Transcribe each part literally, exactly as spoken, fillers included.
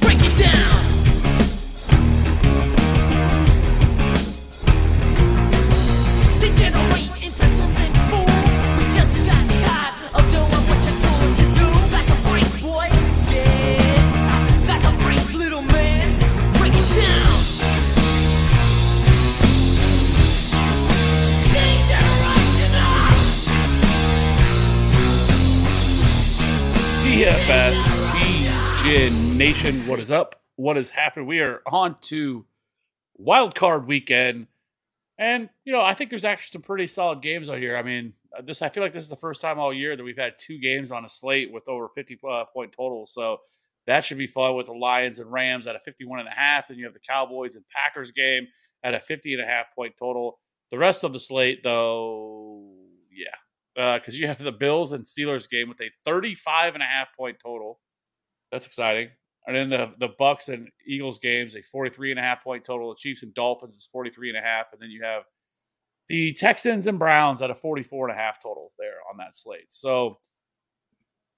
Break it down! D F S, D G Nation, what is up? What is happening? We are on to Wild Card Weekend, and you know I think there's actually some pretty solid games out here. I mean, this I feel like this is the first time all year that we've had two games on a slate with over fifty uh, point total, so that should be fun. With the Lions and Rams at a fifty-one and a half, then you have the Cowboys and Packers game at a fifty and a half point total. The rest of the slate, though, yeah. Because uh, you have the Bills and Steelers game with a thirty-five and a half point total. That's exciting. And then the, the Bucks and Eagles games, a forty-three and a half point total. The Chiefs and Dolphins is forty-three and a half. And then you have the Texans and Browns at a forty-four and a half total there on that slate. So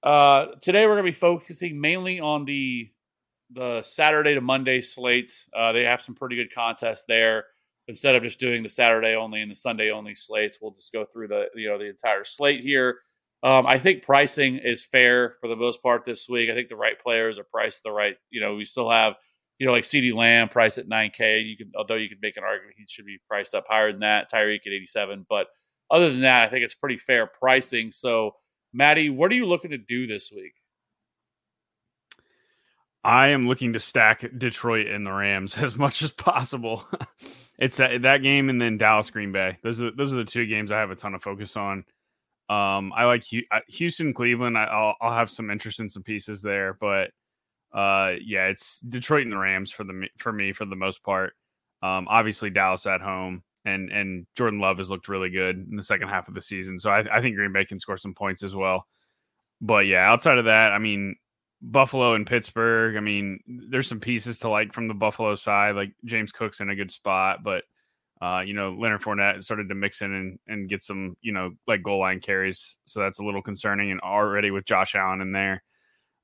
uh, today we're going to be focusing mainly on the, the Saturday to Monday slates. Uh, they have some pretty good contests there. Instead of just doing the Saturday only and the Sunday only slates, we'll just go through the you know the entire slate here. Um, I think pricing is fair for the most part this week. I think the right players are priced the right. You know, we still have you know like Ceedee Lamb priced at nine K. You can although you could make an argument he should be priced up higher than that. Tyreek at eighty-seven, but other than that, I think it's pretty fair pricing. So, Maddie, what are you looking to do this week? I am looking to stack Detroit and the Rams as much as possible. It's that, that game and then Dallas, Green Bay. Those are, those are the two games I have a ton of focus on. Um, I like Houston, Cleveland. I, I'll, I'll have some interest in some pieces there, but uh, yeah, it's Detroit and the Rams for the for me for the most part. Um, obviously, Dallas at home, and and Jordan Love has looked really good in the second half of the season, so I, I think Green Bay can score some points as well. But yeah, outside of that, I mean, Buffalo and Pittsburgh. I mean, there's some pieces to like from the Buffalo side, like James Cook's in a good spot, but uh, you know, Leonard Fournette started to mix in and, and get some, you know, like goal line carries. So that's a little concerning. And already with Josh Allen in there,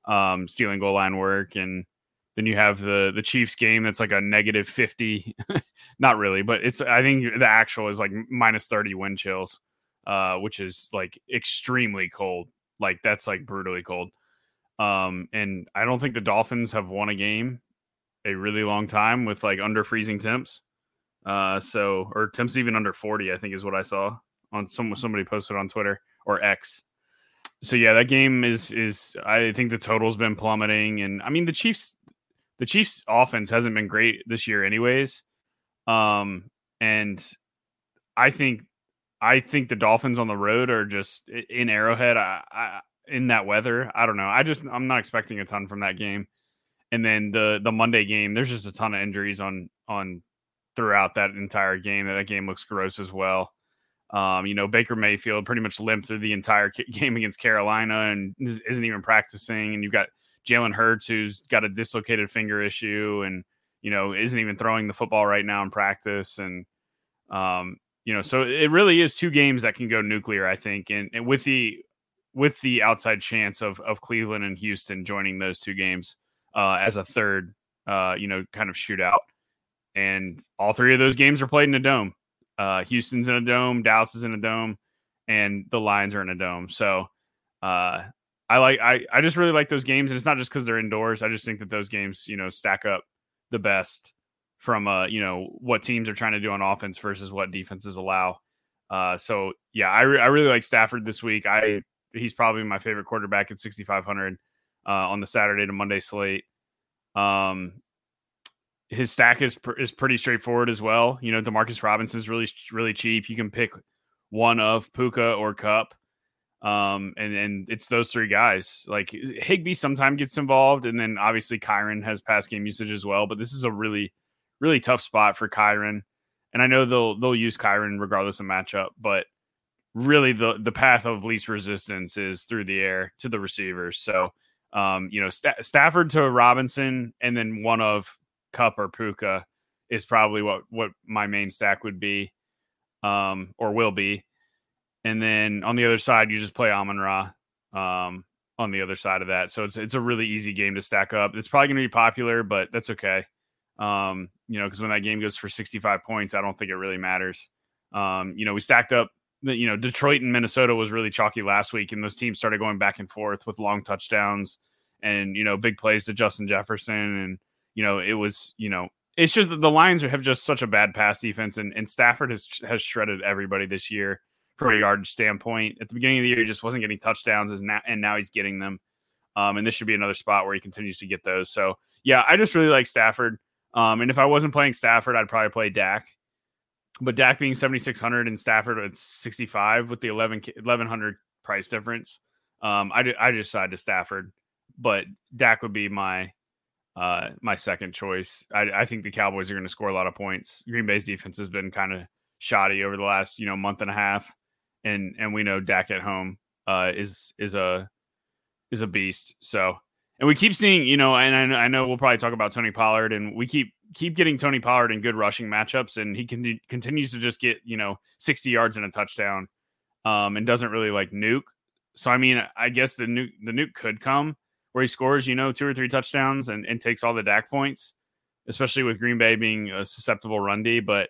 um, stealing goal line work. And then you have the, the Chiefs game. That's like a negative fifty, not really, but it's, I think the actual is like minus thirty wind chills, uh, which is like extremely cold. Like that's like brutally cold. Um, and I don't think the Dolphins have won a game a really long time with like under freezing temps. Uh, so, or temps even under forty, I think is what I saw on some, somebody posted on Twitter or X. So yeah, that game is, is, I think the total's been plummeting. And I mean, the Chiefs, the Chiefs offense hasn't been great this year anyways. Um, and I think, I think the Dolphins on the road are just in Arrowhead. I, I, in that weather. I don't know. I just, I'm not expecting a ton from that game. And then the, the Monday game, there's just a ton of injuries on, on throughout that entire game. That game looks gross as well. Um, you know, Baker Mayfield pretty much limped through the entire game against Carolina and isn't even practicing. And you've got Jalen Hurts, who's got a dislocated finger issue and, you know, isn't even throwing the football right now in practice. And, um, you know, so it really is two games that can go nuclear, I think. And, and with the, with the outside chance of, of Cleveland and Houston joining those two games uh, as a third, uh, you know, kind of shootout. And all three of those games are played in a dome. Uh, Houston's in a dome, Dallas is in a dome, and the Lions are in a dome. So uh, I like, I, I just really like those games. And it's not just because they're indoors. I just think that those games, you know, stack up the best from, uh, you know, what teams are trying to do on offense versus what defenses allow. Uh, so yeah, I, re- I really like Stafford this week. I, He's probably my favorite quarterback at sixty-five hundred uh, on the Saturday to Monday slate. Um, his stack is pr- is pretty straightforward as well. You know, DeMarcus Robinson is really, really cheap. You can pick one of Puka or Cup. Um, and, and it's those three guys. Like Higbee sometimes gets involved. And then obviously Kyron has pass game usage as well. But this is a really, really tough spot for Kyron. And I know they'll they'll use Kyron regardless of matchup. But really the, the path of least resistance is through the air to the receivers. So, um, you know, St- Stafford to Robinson and then one of Cup or Puka is probably what, what my main stack would be, um, or will be. And then on the other side, you just play Amon-Ra, um, on the other side of that. So it's, it's a really easy game to stack up. It's probably going to be popular, but that's okay. Um, you know, cause when that game goes for sixty-five points, I don't think it really matters. Um, you know, we stacked up, you know, Detroit and Minnesota was really chalky last week, and those teams started going back and forth with long touchdowns and, you know, big plays to Justin Jefferson. And, you know, it was, you know, it's just that the Lions have just such a bad pass defense, and, and Stafford has has shredded everybody this year from a yardage standpoint. At the beginning of the year, he just wasn't getting touchdowns, as now, and now he's getting them. Um, and this should be another spot where he continues to get those. So, yeah, I just really like Stafford. Um, and if I wasn't playing Stafford, I'd probably play Dak. But Dak being seventy-six hundred and Stafford at sixty-five with the eleven, eleven hundred price difference, um, I, I just side to Stafford. But Dak would be my uh, my second choice. I, I think the Cowboys are going to score a lot of points. Green Bay's defense has been kind of shoddy over the last you know month and a half, and and we know Dak at home uh, is is a is a beast. So and we keep seeing you know, and I, I know we'll probably talk about Tony Pollard, and we keep. keep getting Tony Pollard in good rushing matchups, and he can, continues to just get, you know, sixty yards and a touchdown um, and doesn't really like nuke. So, I mean, I guess the nuke, the nuke could come where he scores, you know, two or three touchdowns and, and takes all the Dak points, especially with Green Bay being a susceptible run D. But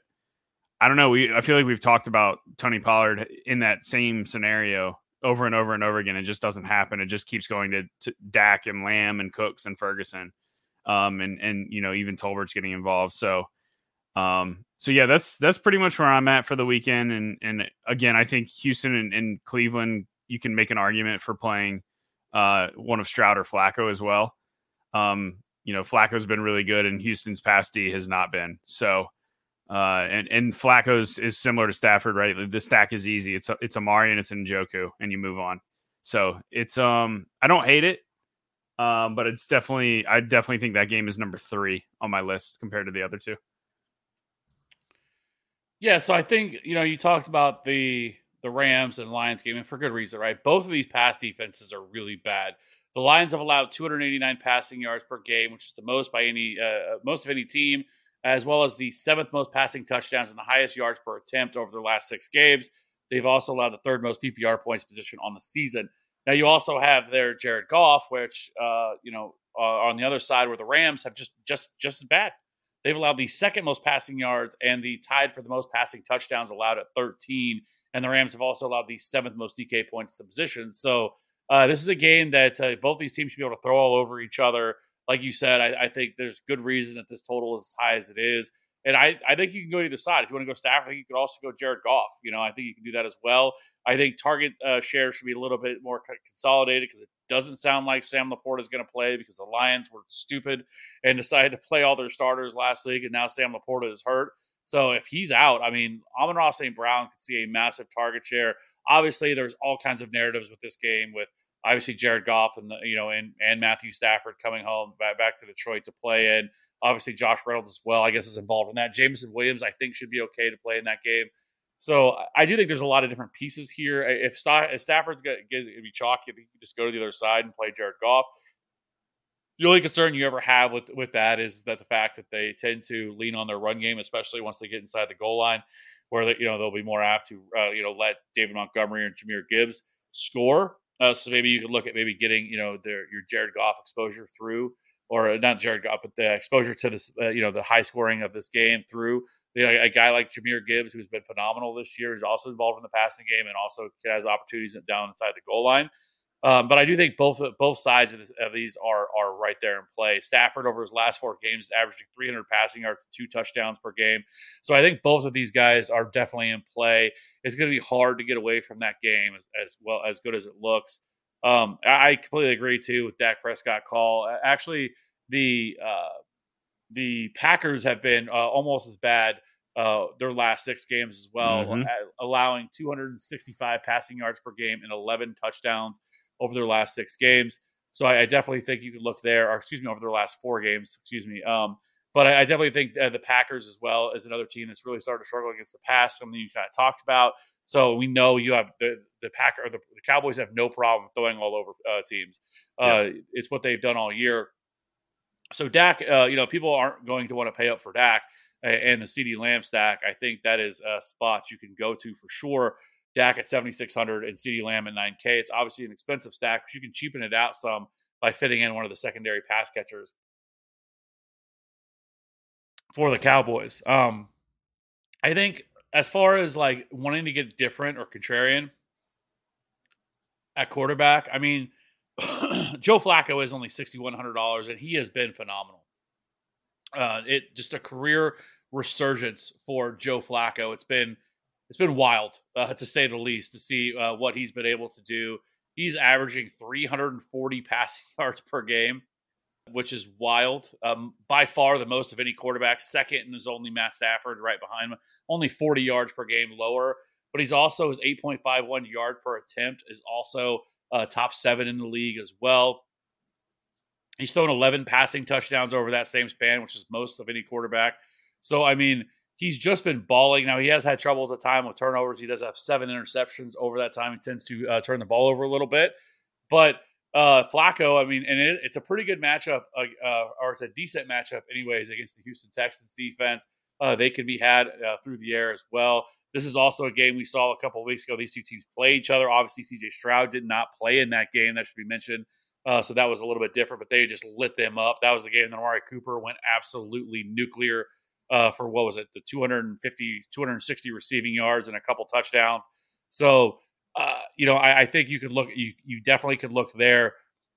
I don't know. We I feel like we've talked about Tony Pollard in that same scenario over and over and over again. It just doesn't happen. It just keeps going to, to Dak and Lamb and Cooks and Ferguson. Um, and, and, you know, even Tolbert's getting involved. So, um, so yeah, that's, that's pretty much where I'm at for the weekend. And, and again, I think Houston and, and Cleveland, you can make an argument for playing, uh, one of Stroud or Flacco as well. Um, you know, Flacco's been really good and Houston's pass D has not been. So, uh, and, and Flacco's is similar to Stafford, right? The stack is easy. It's, it's Amari and it's Njoku and you move on. So it's, um, I don't hate it. Um, but it's definitely, I definitely think that game is number three on my list compared to the other two. Yeah. So I think, you know, you talked about the, the Rams and Lions game, and for good reason, right? Both of these pass defenses are really bad. The Lions have allowed two hundred eighty-nine passing yards per game, which is the most by any, uh, most of any team, as well as the seventh most passing touchdowns and the highest yards per attempt over their last six games. They've also allowed the third most P P R points position on the season. Now, you also have their Jared Goff, which, uh, you know, uh, on the other side where the Rams have just just just as bad. They've allowed the second most passing yards and the tied for the most passing touchdowns allowed at thirteen. And the Rams have also allowed the seventh most D K points to position. So uh, this is a game that uh, both these teams should be able to throw all over each other. Like you said, I, I think there's good reason that this total is as high as it is. And I, I think you can go either side. If you want to go Stafford, I think you could also go Jared Goff. You know, I think you can do that as well. I think target uh, share should be a little bit more consolidated because it doesn't sound like Sam Laporta is going to play because the Lions were stupid and decided to play all their starters last week, and now Sam Laporta is hurt. So if he's out, I mean, Amon-Ra Saint Brown could see a massive target share. Obviously, there's all kinds of narratives with this game with obviously Jared Goff and the, you know and, and Matthew Stafford coming home back, back to Detroit to play in. Obviously, Josh Reynolds as well, I guess, is involved in that. Jameson Williams, I think, should be okay to play in that game. So I do think there's a lot of different pieces here. If, St- if Stafford's going to be chalky, you just go to the other side and play Jared Goff. The only concern you ever have with, with that is that the fact that they tend to lean on their run game, especially once they get inside the goal line. where they, you know, they'll be more apt to, uh, you know, let David Montgomery and Jahmyr Gibbs score. Uh, so maybe you could look at maybe getting, you know, their, your Jared Goff exposure through, or not Jared Goff, but the exposure to this, uh, you know, the high scoring of this game through, you know, a guy like Jahmyr Gibbs, who's been phenomenal this year, is also involved in the passing game and also has opportunities down inside the goal line. Um, but I do think both both sides of, this, of these are are right there in play. Stafford over his last four games is averaging three hundred passing yards, two touchdowns per game. So I think both of these guys are definitely in play. It's going to be hard to get away from that game as, as well as good as it looks. Um, I completely agree too with Dak Prescott call. Actually, the uh, the Packers have been uh, almost as bad uh, their last six games as well, mm-hmm. allowing two hundred sixty-five passing yards per game and eleven touchdowns over their last six games. So I, I definitely think you could look there, or excuse me, over their last four games, excuse me. Um, but I, I definitely think uh, the Packers as well is another team that's really started to struggle against the pass, something you kind of talked about. So we know you have the, the Packer, the, the Cowboys have no problem throwing all over uh, teams. Uh, yeah. It's what they've done all year. So Dak, uh, you know, people aren't going to want to pay up for Dak and the Ceedee Lamb stack. I think that is a spot you can go to for sure. Dak at seventy-six hundred and CeeDee Lamb at nine K. It's obviously an expensive stack, but you can cheapen it out some by fitting in one of the secondary pass catchers for the Cowboys. Um, I think as far as like wanting to get different or contrarian at quarterback, I mean, Joe Flacco is only six thousand one hundred dollars and he has been phenomenal. Uh, it just a career resurgence for Joe Flacco. It's been It's been wild, uh, to say the least, to see uh, what he's been able to do. He's averaging three hundred forty passing yards per game, which is wild. Um, by far the most of any quarterback. Second is only Matt Stafford right behind him. Only forty yards per game lower. But he's also, his eight point five one yard per attempt is also uh, top seven in the league as well. He's thrown eleven passing touchdowns over that same span, which is most of any quarterback. So, I mean, he's just been balling. Now, he has had troubles at time with turnovers. He does have seven interceptions over that time. He tends to uh, turn the ball over a little bit. But uh, Flacco, I mean, and it, it's a pretty good matchup, uh, uh, or it's a decent matchup anyways, against the Houston Texans defense. Uh, they can be had uh, through the air as well. This is also a game we saw a couple of weeks ago. These two teams play each other. Obviously, C J Stroud did not play in that game. That should be mentioned. Uh, so that was a little bit different, but they just lit them up. That was the game that Amari Cooper went absolutely nuclear. Uh, for what was it, the two hundred fifty, two hundred sixty receiving yards and a couple touchdowns. So, uh, you know, I, I think you could look, you you definitely could look there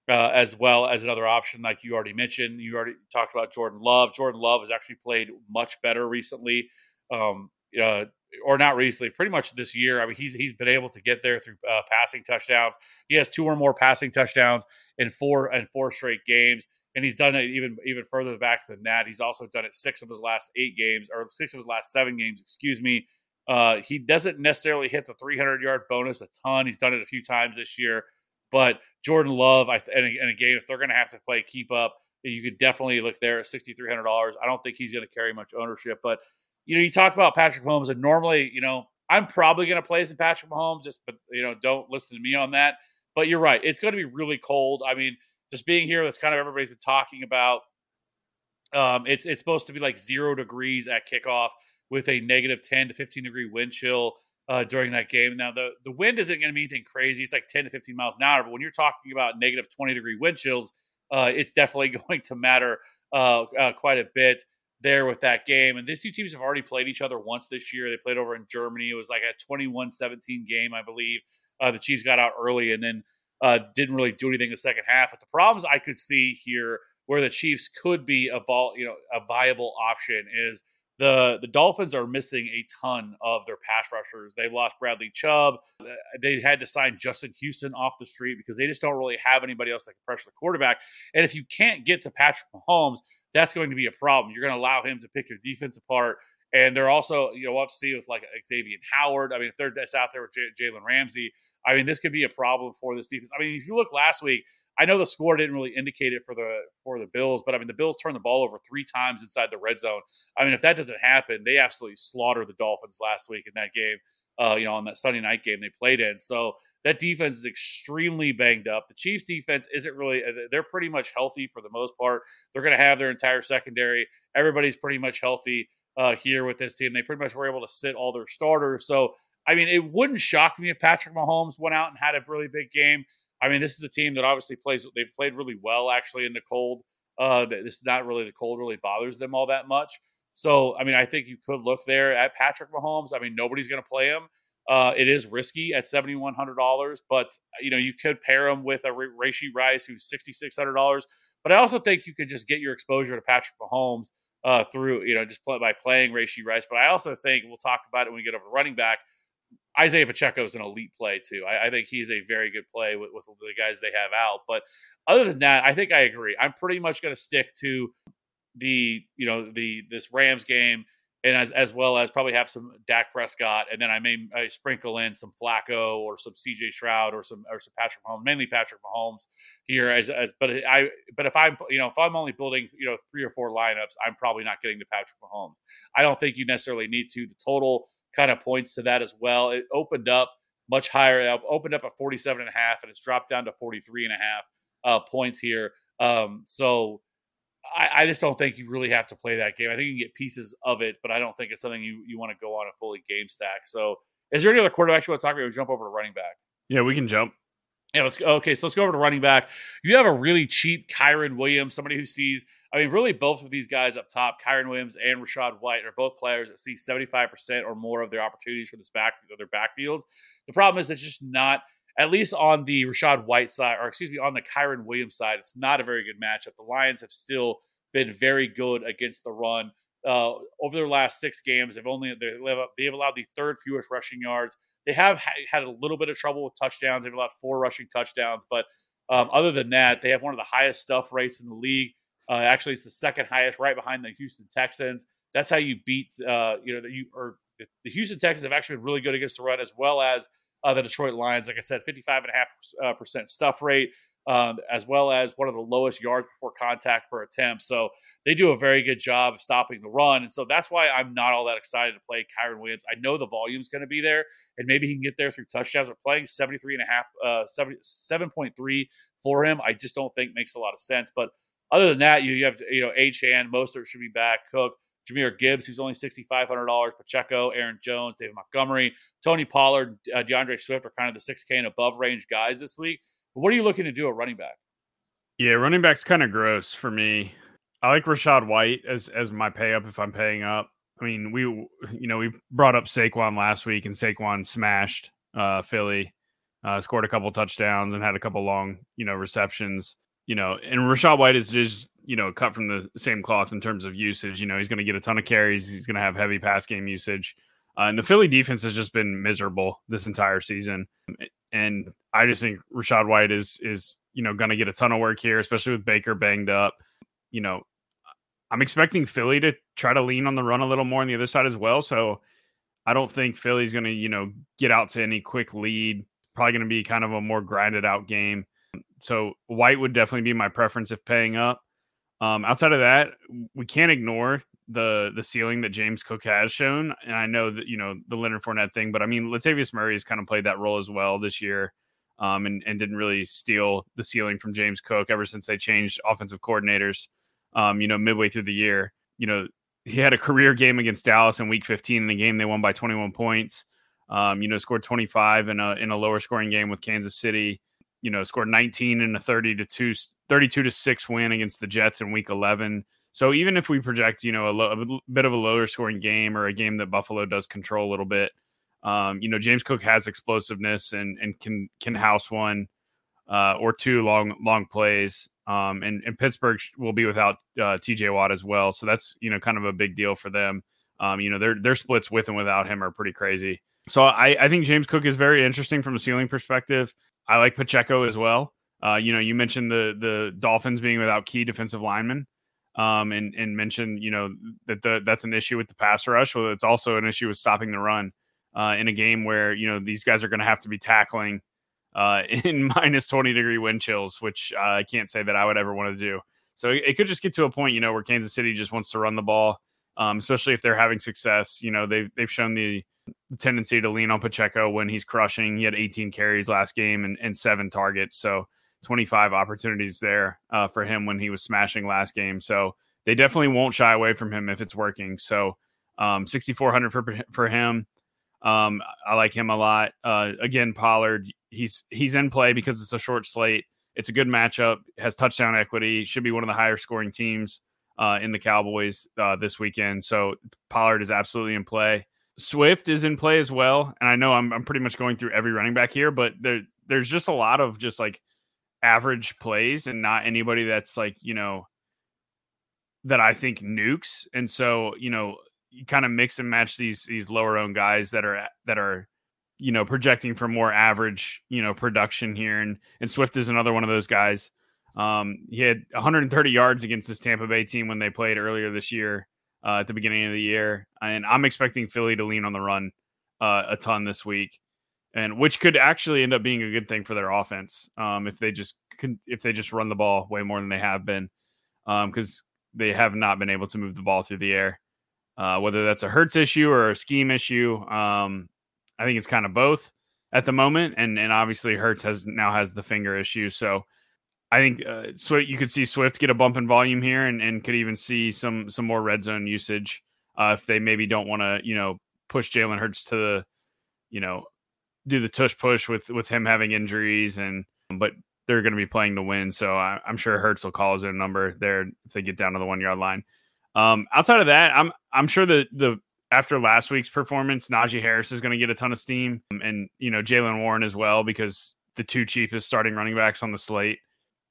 uh, as well as another option. Like you already mentioned, you already talked about Jordan Love. Jordan Love has actually played much better recently, um, uh, or not recently, pretty much this year. I mean, he's he's been able to get there through uh, passing touchdowns. He has two or more passing touchdowns in four and four straight games. And he's done it even even further back than that. He's also done it six of his last eight games, or six of his last seven games, excuse me. Uh, he doesn't necessarily hit the three hundred-yard bonus a ton. He's done it a few times this year. But Jordan Love, I th- in, a, in a game, if they're going to have to play keep-up, you could definitely look there at six thousand three hundred dollars. I don't think he's going to carry much ownership. But, you know, you talk about Patrick Mahomes, and normally, you know, I'm probably going to play some Patrick Mahomes, just but, you know, don't listen to me on that. But you're right. It's going to be really cold. I mean, just being here, that's kind of everybody's been talking about. Um, it's it's supposed to be like zero degrees at kickoff with a negative ten to fifteen degree wind chill uh, during that game. Now, the, the wind isn't going to be anything crazy. It's like ten to fifteen miles an hour. But when you're talking about negative twenty degree wind chills, uh, it's definitely going to matter uh, uh, quite a bit there with that game. And these two teams have already played each other once this year. They played over in Germany. It was like a twenty-one seventeen game, I believe. Uh, the Chiefs got out early and then Uh, didn't really do anything in the second half. But the problems I could see here where the Chiefs could be a vol, you know, a viable option is the, the Dolphins are missing a ton of their pass rushers. They lost Bradley Chubb. They had to sign Justin Houston off the street because they just don't really have anybody else that can pressure the quarterback. And if you can't get to Patrick Mahomes, that's going to be a problem. You're going to allow him to pick your defense apart. And they're also, you know, we'll have to see with like Xavier Howard. I mean, if they're just out there with J- Jalen Ramsey, I mean, this could be a problem for this defense. I mean, if you look last week, I know the score didn't really indicate it for the for the Bills, but I mean, the Bills turned the ball over three times inside the red zone. I mean, if that doesn't happen, they absolutely slaughtered the Dolphins last week in that game, uh, you know, on that Sunday night game they played in. So that defense is extremely banged up. The Chiefs defense isn't really, they're pretty much healthy for the most part. They're going to have their entire secondary. Everybody's pretty much healthy. uh, here with this team. They pretty much were able to sit all their starters. So, I mean, it wouldn't shock me if Patrick Mahomes went out and had a really big game. I mean, this is a team that obviously plays – they've played really well, actually, in the cold. Uh, it's not really – the cold really bothers them all that much. So, I mean, I think you could look there at Patrick Mahomes. I mean, nobody's going to play him. Uh, it is risky at seven thousand one hundred dollars, but, you know, you could pair him with a Rasheed Rice, who's six thousand six hundred dollars. But I also think you could just get your exposure to Patrick Mahomes uh, through, you know, just play, by playing Rasheed Rice. But I also think, we'll talk about it when we get over to running back, Isaiah Pacheco is an elite play, too. I, I think he's a very good play with, with the guys they have out. But other than that, I think I agree. I'm pretty much going to stick to the, you know, the this Rams game, and as as well as probably have some Dak Prescott, and then I may I sprinkle in some Flacco or some C J Stroud or some or some Patrick Mahomes, mainly Patrick Mahomes here. As as but I but if I'm you know if I'm only building you know three or four lineups, I'm probably not getting to Patrick Mahomes. I don't think you necessarily need to. The total kind of points to that as well. It opened up much higher. It opened up at forty-seven and a half, and it's dropped down to forty-three and a half uh, points here. Um, so. I, I just don't think you really have to play that game. I think you can get pieces of it, but I don't think it's something you, you want to go on a fully game stack. So is there any other quarterback you want to talk about? Or jump over to running back? Yeah, we can jump. Yeah, let's go. Okay, so let's go over to running back. You have a really cheap Kyron Williams, somebody who sees, I mean, really both of these guys up top, Kyron Williams and Rachaad White, are both players that see seventy-five percent or more of their opportunities for this back, their backfields. The problem is it's just not, at least on the Rachaad White side, or excuse me, on the Kyron Williams side, it's not a very good matchup. The Lions have still been very good against the run. Uh, over their last six games, they've only they have allowed the third fewest rushing yards. They have had a little bit of trouble with touchdowns. They've allowed four rushing touchdowns, but um, other than that, they have one of the highest stuff rates in the league. Uh, actually, it's the second highest, right behind the Houston Texans. That's how you beat. Uh, you know, that you or the Houston Texans have actually been really good against the run, as well as. Uh, the Detroit Lions, like I said, fifty-five point five percent stuff rate, um, as well as one of the lowest yards before contact per attempt. So they do a very good job of stopping the run. And so that's why I'm not all that excited to play Kyron Williams. I know the volume's going to be there, and maybe he can get there through touchdowns. We're playing seventy-three and a half, uh, seventy-seven point three for him. I just don't think makes a lot of sense. But other than that, you, you have, you know, Achane, Mostert should be back, Cook, Jahmyr Gibbs, who's only six thousand five hundred dollars, Pacheco, Aaron Jones, David Montgomery, Tony Pollard, uh, DeAndre Swift are kind of the six K and above range guys this week. But what are you looking to do at running back? Yeah, running back's kind of gross for me. I like Rachaad White as as my pay up if I'm paying up. I mean, we you know we brought up Saquon last week, and Saquon smashed uh, Philly, uh, scored a couple touchdowns and had a couple long you know receptions. You know, and Rachaad White is just, you know, cut from the same cloth in terms of usage. You know, he's going to get a ton of carries. He's going to have heavy pass game usage. Uh, and the Philly defense has just been miserable this entire season. And I just think Rachaad White is, is you know, going to get a ton of work here, especially with Baker banged up. You know, I'm expecting Philly to try to lean on the run a little more on the other side as well. So I don't think Philly's going to, you know, get out to any quick lead. Probably going to be kind of a more grinded out game. So White would definitely be my preference if paying up. Um, outside of that, we can't ignore the the ceiling that James Cook has shown. And I know that, you know, the Leonard Fournette thing, but I mean, Latavius Murray has kind of played that role as well this year, um, and, and didn't really steal the ceiling from James Cook ever since they changed offensive coordinators, um, you know, midway through the year. You know, he had a career game against Dallas in week fifteen in a game they won by twenty-one points, um, you know, scored twenty-five in a, in a lower scoring game with Kansas City. You know, scored nineteen in a thirty to two, thirty-two to six win against the Jets in week eleven. So even if we project, you know, a, lo- a bit of a lower scoring game or a game that Buffalo does control a little bit, um, you know, James Cook has explosiveness and and can can house one uh, or two long long plays. Um, and, and Pittsburgh will be without uh, T J Watt as well. So that's, you know, kind of a big deal for them. Um, you know, their their splits with and without him are pretty crazy. So I, I think James Cook is very interesting from a ceiling perspective. I like Pacheco as well. Uh, you know, you mentioned the the Dolphins being without key defensive linemen, um, and and mentioned you know that the that's an issue with the pass rush. Well, it's also an issue with stopping the run uh, in a game where you know these guys are going to have to be tackling uh, in minus twenty degree wind chills, which uh, I can't say that I would ever want to do. So it, it could just get to a point, you know, where Kansas City just wants to run the ball, um, especially if they're having success. You know, they've they've shown the tendency to lean on Pacheco when he's crushing. He had eighteen carries last game and, and seven targets. So twenty-five opportunities there uh, for him when he was smashing last game. So they definitely won't shy away from him if it's working. So Um, sixty-four hundred for, for him. Um, I like him a lot. Uh, again, Pollard, he's, he's in play because it's a short slate. It's a good matchup, has touchdown equity, should be one of the higher scoring teams uh, in the Cowboys uh, this weekend. So Pollard is absolutely in play. Swift is in play as well. And I know I'm, I'm pretty much going through every running back here, but there, there's just a lot of just like average plays and not anybody that's like, you know, that I think nukes. And so, you know, you kind of mix and match these, these lower owned guys that are, that are, you know, projecting for more average, you know, production here. And, and Swift is another one of those guys. Um, he had one hundred thirty yards against this Tampa Bay team when they played earlier this year, uh, at the beginning of the year. And I'm expecting Philly to lean on the run uh, a ton this week, and which could actually end up being a good thing for their offense. Um, if they just can, if they just run the ball way more than they have been, um, cause they have not been able to move the ball through the air, uh, whether that's a Hurts issue or a scheme issue. Um, I think it's kind of both at the moment. And, and obviously Hurts has now has the finger issue. So I think uh, Swift, you could see Swift get a bump in volume here, and, and could even see some, some more red zone usage uh, if they maybe don't want to, you know, push Jalen Hurts to the, you know, do the tush push with, with him having injuries, and, but they're going to be playing to win. So I, I'm sure Hurts will call his own number there if they get down to the one yard line. Um, outside of that, I'm, I'm sure the, the, after last week's performance, Najee Harris is going to get a ton of steam, and, you know, Jaylen Warren as well, because the two cheapest starting running backs on the slate.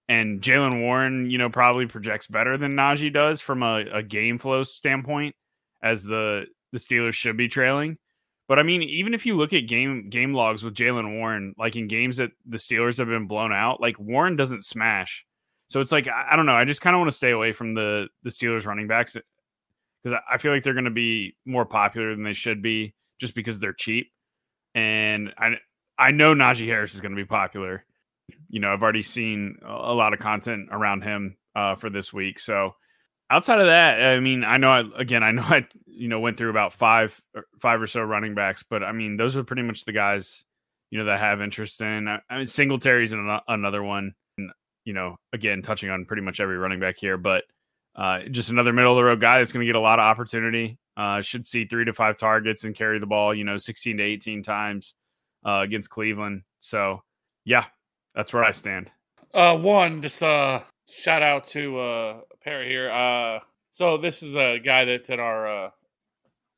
And Jaylen Warren, you know, probably projects better than Najee does from a, a game flow standpoint, as the, the Steelers should be trailing. But I mean, even if you look at game game logs with Jaylen Warren, like in games that the Steelers have been blown out, like Warren doesn't smash. So it's like, I, I don't know. I just kind of want to stay away from the, the Steelers running backs, because I feel like they're going to be more popular than they should be just because they're cheap. And I I know Najee Harris is going to be popular. You know, I've already seen a lot of content around him uh, for this week. So outside of that, I mean, I know, I, again, I know I, you know, went through about five or, five or so running backs, but I mean, those are pretty much the guys, you know, that I have interest in. I, I mean, Singletary's an, another one. And, you know, again, touching on pretty much every running back here, but Uh, just another middle of the road guy that's going to get a lot of opportunity. Uh, should see three to five targets and carry the ball, you know, sixteen to eighteen times uh, against Cleveland. So, yeah, that's where I stand. Uh, one, just uh, shout out to uh, Perry here. Uh, so this is a guy that's in our uh,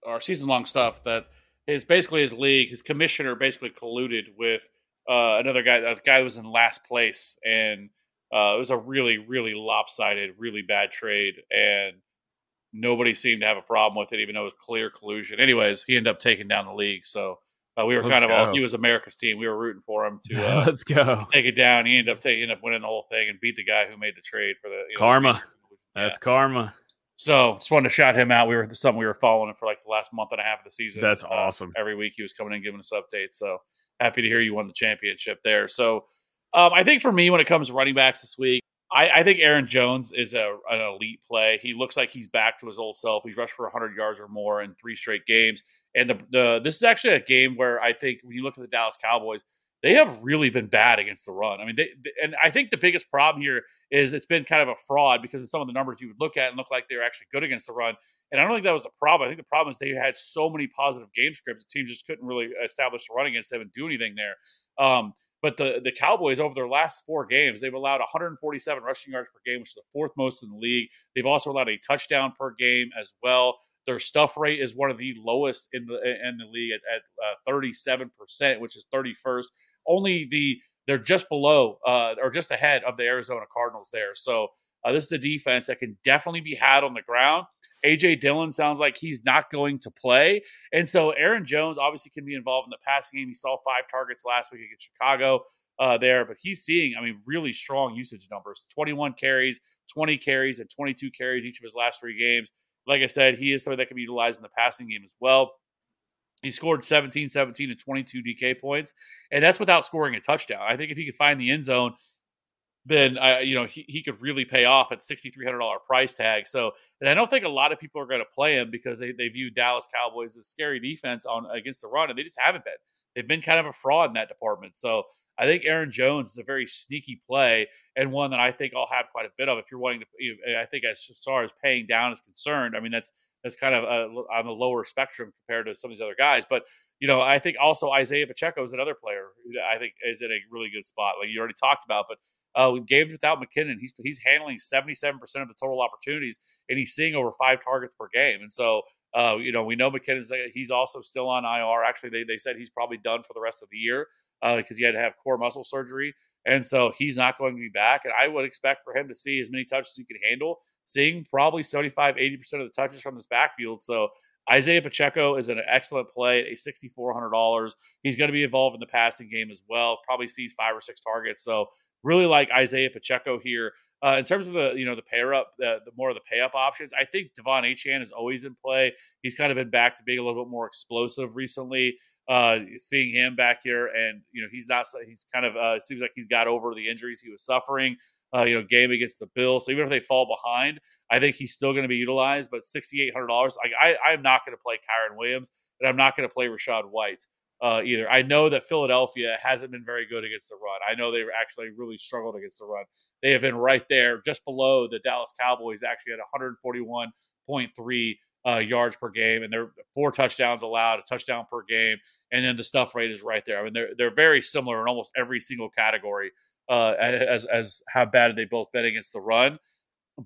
our season long stuff that is basically his league. His commissioner basically colluded with uh, another guy. That guy was in last place, and Uh, it was a really, really lopsided, really bad trade, and nobody seemed to have a problem with it, even though it was clear collusion. Anyways, he ended up taking down the league, so uh, we were let's kind of all, he was America's team. We were rooting for him to uh, let's go to take it down. He ended up taking up winning the whole thing and beat the guy who made the trade for the you know, karma. Yeah. That's karma. So just wanted to shout him out. We were something we were following for like the last month and a half of the season. That's uh, awesome. Every week he was coming in giving us updates. So happy to hear you won the championship there. So. Um, I think for me, when it comes to running backs this week, I, I think Aaron Jones is a, an elite play. He looks like he's back to his old self. He's rushed for one hundred yards or more in three straight games. And the, the this is actually a game where I think when you look at the Dallas Cowboys, they have really been bad against the run. I mean, they, they and I think the biggest problem here is it's been kind of a fraud, because of some of the numbers you would look at and look like they're actually good against the run. And I don't think that was the problem. I think the problem is they had so many positive game scripts. The team just couldn't really establish the run against them and do anything there. Um, But the, the Cowboys, over their last four games, they've allowed one hundred forty-seven rushing yards per game, which is the fourth most in the league. They've also allowed a touchdown per game as well. Their stuff rate is one of the lowest in the in the league at, at uh, thirty-seven percent, which is thirty-first. Only the they're just below uh, or just ahead of the Arizona Cardinals there. So uh, this is a defense that can definitely be had on the ground. A J Dillon sounds like he's not going to play. And so Aaron Jones obviously can be involved in the passing game. He saw five targets last week against Chicago uh, there, but he's seeing, I mean, really strong usage numbers, twenty-one carries, twenty carries, and twenty-two carries each of his last three games. Like I said, he is somebody that can be utilized in the passing game as well. He scored seventeen, seventeen, and twenty-two D K points, and that's without scoring a touchdown. I think if he could find the end zone, then, uh, you know, he, he could really pay off at six thousand three hundred dollars price tag. So, and I don't think a lot of people are going to play him because they, they view Dallas Cowboys as scary defense on against the run, and they just haven't been. They've been kind of a fraud in that department. So I think Aaron Jones is a very sneaky play, and one that I think I'll have quite a bit of if you're wanting to – I think as far as paying down is concerned, I mean, that's as kind of a, on the lower spectrum compared to some of these other guys. But, you know, I think also Isaiah Pacheco is another player I think is in a really good spot, like you already talked about. But uh, with games without McKinnon, he's he's handling seventy-seven percent of the total opportunities, and he's seeing over five targets per game. And so, uh, you know, we know McKinnon's he's also still on I R. Actually, they they said he's probably done for the rest of the year because uh, he had to have core muscle surgery. And so he's not going to be back. And I would expect for him to see as many touches as he can handle, seeing probably seventy-five, eighty percent of the touches from this backfield. So Isaiah Pacheco is an excellent play, a six thousand four hundred dollars. He's going to be involved in the passing game as well, probably sees five or six targets. So really like Isaiah Pacheco here. Uh, in terms of the, you know, the pair up, the, the more of the pay up options, I think Devon Achane is always in play. He's kind of been back to being a little bit more explosive recently. Uh, seeing him back here, and you know he's not. He's kind of uh, it seems like he's got over the injuries he was suffering. Uh, you know, game against the Bills. So even if they fall behind, I think he's still going to be utilized. But six thousand eight hundred dollars, I I'm not going to play Kyron Williams, and I'm not going to play Rachaad White uh, either. I know that Philadelphia hasn't been very good against the run. I know they've actually really struggled against the run. They have been right there, just below the Dallas Cowboys. Actually, at one forty-one point three. Uh, yards per game, and they're four touchdowns allowed, a touchdown per game, and then the stuff rate is right there. I mean, they're they're very similar in almost every single category uh, as as how bad they both been against the run.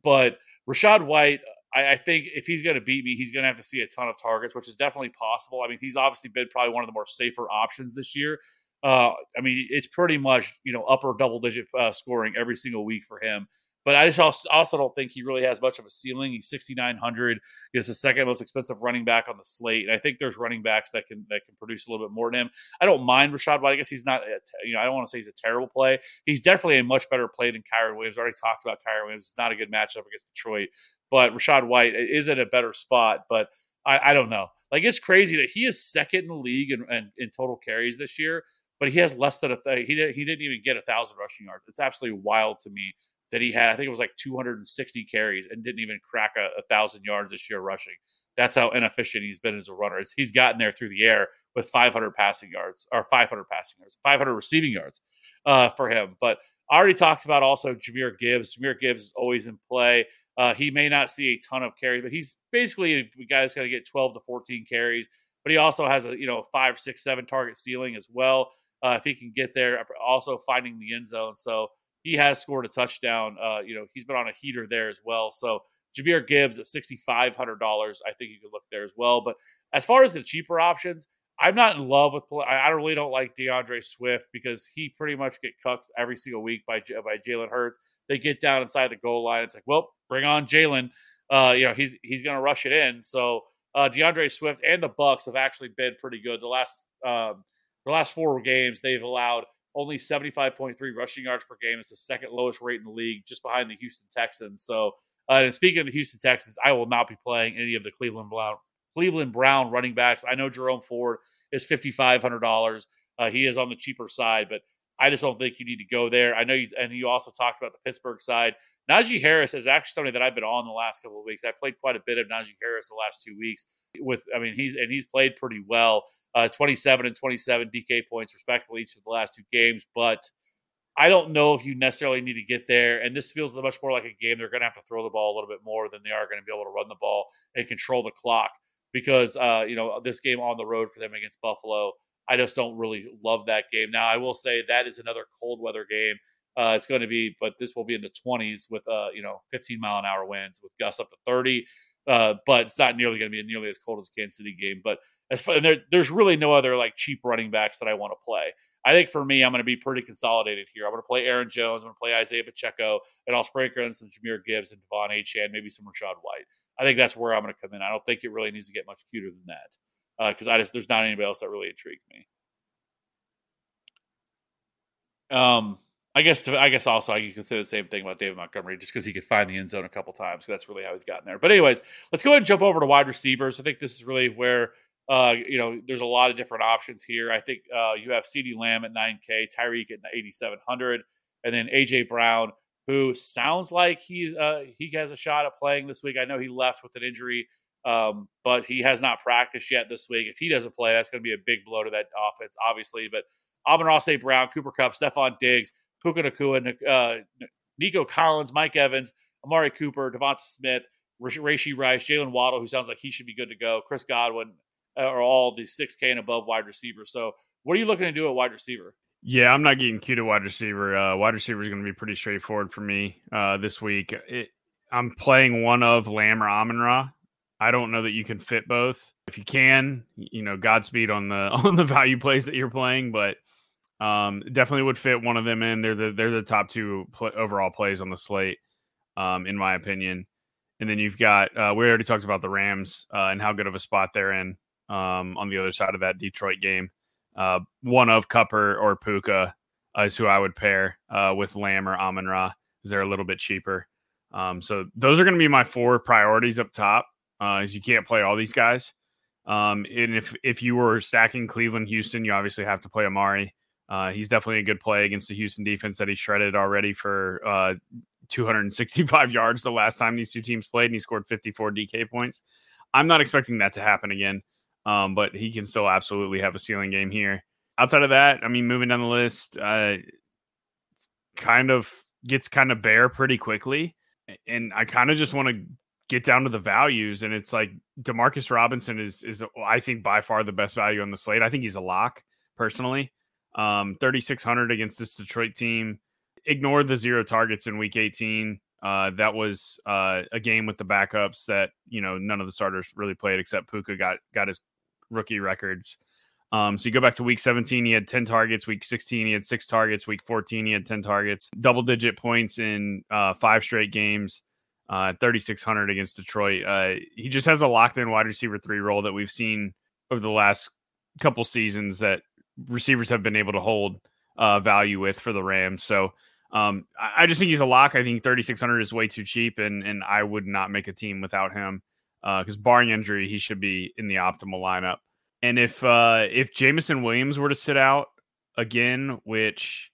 But Rachaad White, I, I think if he's going to beat me, he's going to have to see a ton of targets, which is definitely possible. I mean, he's obviously been probably one of the more safer options this year. Uh, I mean, it's pretty much, you know, upper double digit uh, scoring every single week for him. But I just also don't think he really has much of a ceiling. He's six thousand nine hundred. He's the second most expensive running back on the slate. And I think there's running backs that can that can produce a little bit more than him. I don't mind Rachaad White. I guess he's not, you know, I don't want to say he's a terrible play. He's definitely a much better play than Kyron Williams. I already talked about Kyron Williams. It's not a good matchup against Detroit. But Rachaad White is in a better spot. But I, I don't know. Like, it's crazy that he is second in the league in, in, in total carries this year. But he has less than a th- he didn't he didn't even get a thousand rushing yards. It's absolutely wild to me that he had, I think it was like two hundred sixty carries and didn't even crack a, a thousand yards this year rushing. That's how inefficient he's been as a runner. It's, he's gotten there through the air with five hundred passing yards or five hundred passing yards, five hundred receiving yards uh, for him. But I already talked about also Jahmyr Gibbs. Jahmyr Gibbs is always in play. Uh, he may not see a ton of carries, but he's basically a guy that's going to get twelve to fourteen carries. But he also has a you know five, six, seven target ceiling as well uh, if he can get there. Also finding the end zone. So he has scored a touchdown. Uh, you know, he's been on a heater there as well. So Jahmyr Gibbs at six thousand five hundred dollars, I think you can look there as well. But as far as the cheaper options, I'm not in love with – I really don't like DeAndre Swift because he pretty much get cucked every single week by by Jalen Hurts. They get down inside the goal line. It's like, well, bring on Jalen. Uh, you know, he's he's going to rush it in. So uh, DeAndre Swift and the Bucks have actually been pretty good. The last um, the last four games, they've allowed – only seventy-five point three rushing yards per game. It's the second lowest rate in the league, just behind the Houston Texans. So, uh, and speaking of the Houston Texans, I will not be playing any of the Cleveland Brown, Cleveland Brown running backs. I know Jerome Ford is five thousand five hundred dollars. Uh, he is on the cheaper side, but I just don't think you need to go there. I know you, and you also talked about the Pittsburgh side. Najee Harris is actually somebody that I've been on the last couple of weeks. I played quite a bit of Najee Harris the last two weeks. With, I mean, he's and he's played pretty well. Uh, twenty-seven and twenty-seven D K points, respectively, each of the last two games. But I don't know if you necessarily need to get there. And this feels much more like a game they're going to have to throw the ball a little bit more than they are going to be able to run the ball and control the clock because uh, you know this game on the road for them against Buffalo. I just don't really love that game. Now, I will say that is another cold weather game. Uh, it's going to be, but this will be in the twenties with, uh, you know, fifteen mile an hour winds with gusts up to thirty. Uh, but it's not nearly going to be nearly as cold as the Kansas City game. But as far, and there, there's really no other like cheap running backs that I want to play. I think for me, I'm going to be pretty consolidated here. I'm going to play Aaron Jones. I'm going to play Isaiah Pacheco, and I'll sprinkle in some Jahmyr Gibbs and Devon Achane, maybe some Rachaad White. I think that's where I'm going to come in. I don't think it really needs to get much cuter than that. Because uh, I just there's not anybody else that really intrigues me. Um, I guess to, I guess also you can say the same thing about David Montgomery, just because he could find the end zone a couple times. So that's really how he's gotten there. But anyways, let's go ahead and jump over to wide receivers. I think this is really where uh, you know there's a lot of different options here. I think uh, you have Ceedee Lamb at nine thousand, Tyreek at eight thousand seven hundred, and then A J Brown, who sounds like he's uh, he has a shot at playing this week. I know he left with an injury. Um, but he has not practiced yet this week. If he doesn't play, that's going to be a big blow to that offense, obviously. But Amon-Ra Saint Brown, Cooper Cup, Stephon Diggs, Puka Nacua, uh, Nico Collins, Mike Evans, Amari Cooper, Devonta Smith, Rasheed Rice, Jalen Waddle, who sounds like he should be good to go, Chris Godwin, uh, are all the six K and above wide receivers. So what are you looking to do at wide receiver? Yeah, I'm not getting cute at wide receiver. Uh, wide receiver is going to be pretty straightforward for me uh, this week. It, I'm playing one of Lamb or Amon-Ra. I don't know that you can fit both. If you can, you know, Godspeed on the on the value plays that you're playing, but um, definitely would fit one of them in. They're the they're the top two play, overall plays on the slate, um, in my opinion. And then you've got uh, we already talked about the Rams uh, and how good of a spot they're in um, on the other side of that Detroit game. Uh, one of Cooper or Puka uh, is who I would pair uh, with Lamb or Amon-Ra, because they're a little bit cheaper. Um, so those are going to be my four priorities up top, uh, is you can't play all these guys. Um, and if, if you were stacking Cleveland, Houston, you obviously have to play Amari. Uh, he's definitely a good play against the Houston defense that he shredded already for uh, two hundred sixty-five yards the last time these two teams played, and he scored fifty-four D K points. I'm not expecting that to happen again. Um, but he can still absolutely have a ceiling game here. Outside of that, I mean, moving down the list, uh, kind of gets kind of bare pretty quickly. And I kind of just want to get down to the values. And it's like DeMarcus Robinson is, is I think, by far the best value on the slate. I think he's a lock, personally. Um, thirty-six hundred against this Detroit team. Ignore the zero targets in week eighteen. Uh, that was uh, a game with the backups that, you know, none of the starters really played except Puka got, got his rookie records. Um, so you go back to week seventeen, he had ten targets. Week sixteen, he had six targets. Week fourteen, he had ten targets. Double-digit points in uh, five straight games. Uh, thirty-six hundred against Detroit. Uh, he just has a locked-in wide receiver three role that we've seen over the last couple seasons that receivers have been able to hold uh, value with for the Rams. So um, I, I just think he's a lock. I think thirty-six hundred is way too cheap, and and I would not make a team without him. Because uh, barring injury, he should be in the optimal lineup. And if uh, if Jamison Williams were to sit out again, which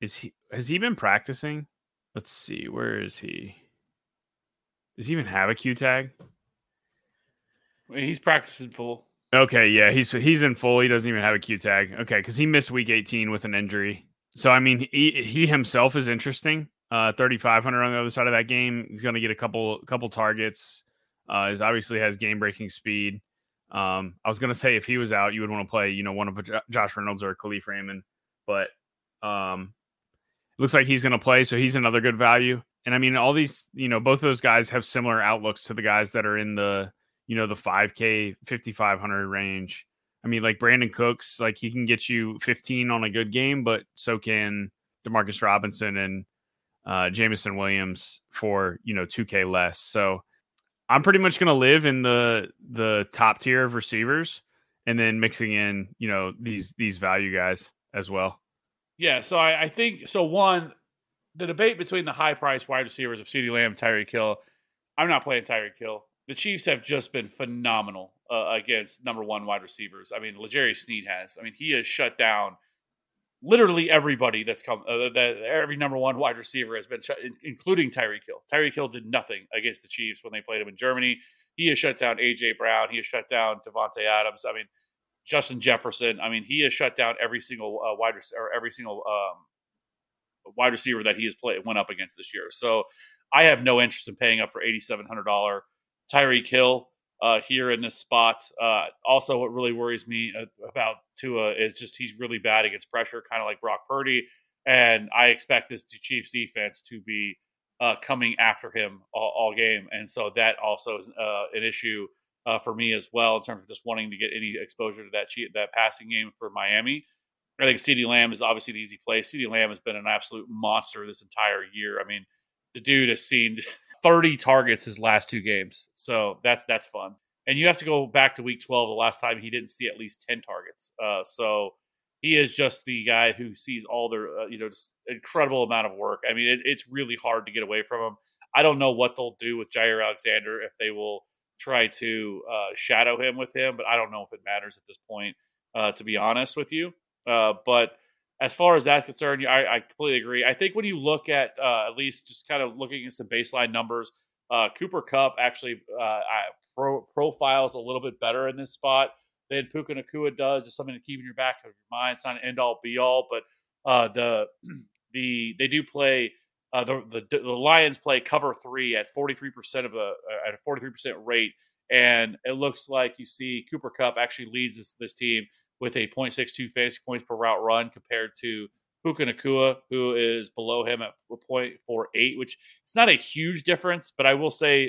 is he has he been practicing? Let's see, where is he? Does he even have a Q tag? He's practicing full. Okay, yeah, he's he's in full. He doesn't even have a Q tag. Okay, because he missed week eighteen with an injury. So I mean, he he himself is interesting. Uh, thirty-five hundred on the other side of that game. He's going to get a couple couple targets. Uh, is obviously has game breaking speed. Um, I was going to say if he was out, you would want to play, you know, one of J- Josh Reynolds or Khalif Raymond, but um, it looks like he's going to play. So he's another good value. And I mean, all these, you know, both of those guys have similar outlooks to the guys that are in the, you know, the five K, fifty-five hundred range. I mean, like Brandon Cooks, like he can get you fifteen on a good game, but so can DeMarcus Robinson and uh, Jamison Williams for, you know, two K less. So I'm pretty much going to live in the the top tier of receivers and then mixing in, you know, these these value guys as well. Yeah, so I, I think, so one, the debate between the high-priced wide receivers of Ceedee Lamb and Tyreek Hill, I'm not playing Tyreek Hill. The Chiefs have just been phenomenal uh, against number one wide receivers. I mean, L'Jarius Sneed has. I mean, he has shut down literally everybody that's come, uh, that every number one wide receiver has been shut, including Tyreek Hill. Tyreek Hill did nothing against the Chiefs when they played him in Germany. He has shut down A J Brown. He has shut down Devontae Adams. I mean, Justin Jefferson. I mean, he has shut down every single uh, wide rec- or every single um, wide receiver that he has played went up against this year. So I have no interest in paying up for eighty-seven hundred dollars Tyreek Hill uh, here in this spot. Uh, also, what really worries me about Tua is just he's really bad against pressure, kind of like Brock Purdy. And I expect this Chiefs defense to be uh, coming after him all, all game. And so that also is uh, an issue uh, for me as well in terms of just wanting to get any exposure to that that passing game for Miami. I think CeeDee Lamb is obviously the easy play. CeeDee Lamb has been an absolute monster this entire year. I mean, the dude has seen thirty targets his last two games. So that's that's fun. And you have to go back to week twelve, the last time he didn't see at least ten targets. Uh, so he is just the guy who sees all their, uh, you know, just incredible amount of work. I mean, it, it's really hard to get away from him. I don't know what they'll do with Jair Alexander, if they will try to uh, shadow him with him, but I don't know if it matters at this point, uh, to be honest with you. Uh, but as far as that's concerned, I, I completely agree. I think when you look at uh, at least just kind of looking at some baseline numbers, uh, Cooper Cup actually uh, I, pro, profiles a little bit better in this spot than Puka Nacua does. Just something to keep in your back of your mind. It's not an end all be all, but uh, the the they do play Uh, the, the the Lions play cover three at forty-three percent of a at a forty-three percent rate, and it looks like you see Cooper Cup actually leads this this team with a point six two fantasy points per route run compared to Puka Nacua, who is below him at point four eight, which it's not a huge difference, but I will say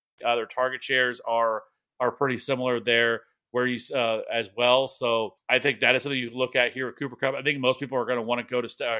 Uh, their target shares are are pretty similar there, where you uh, as well. So I think that is something you look at here at Cooper Cup. I think most people are going to want to go to uh,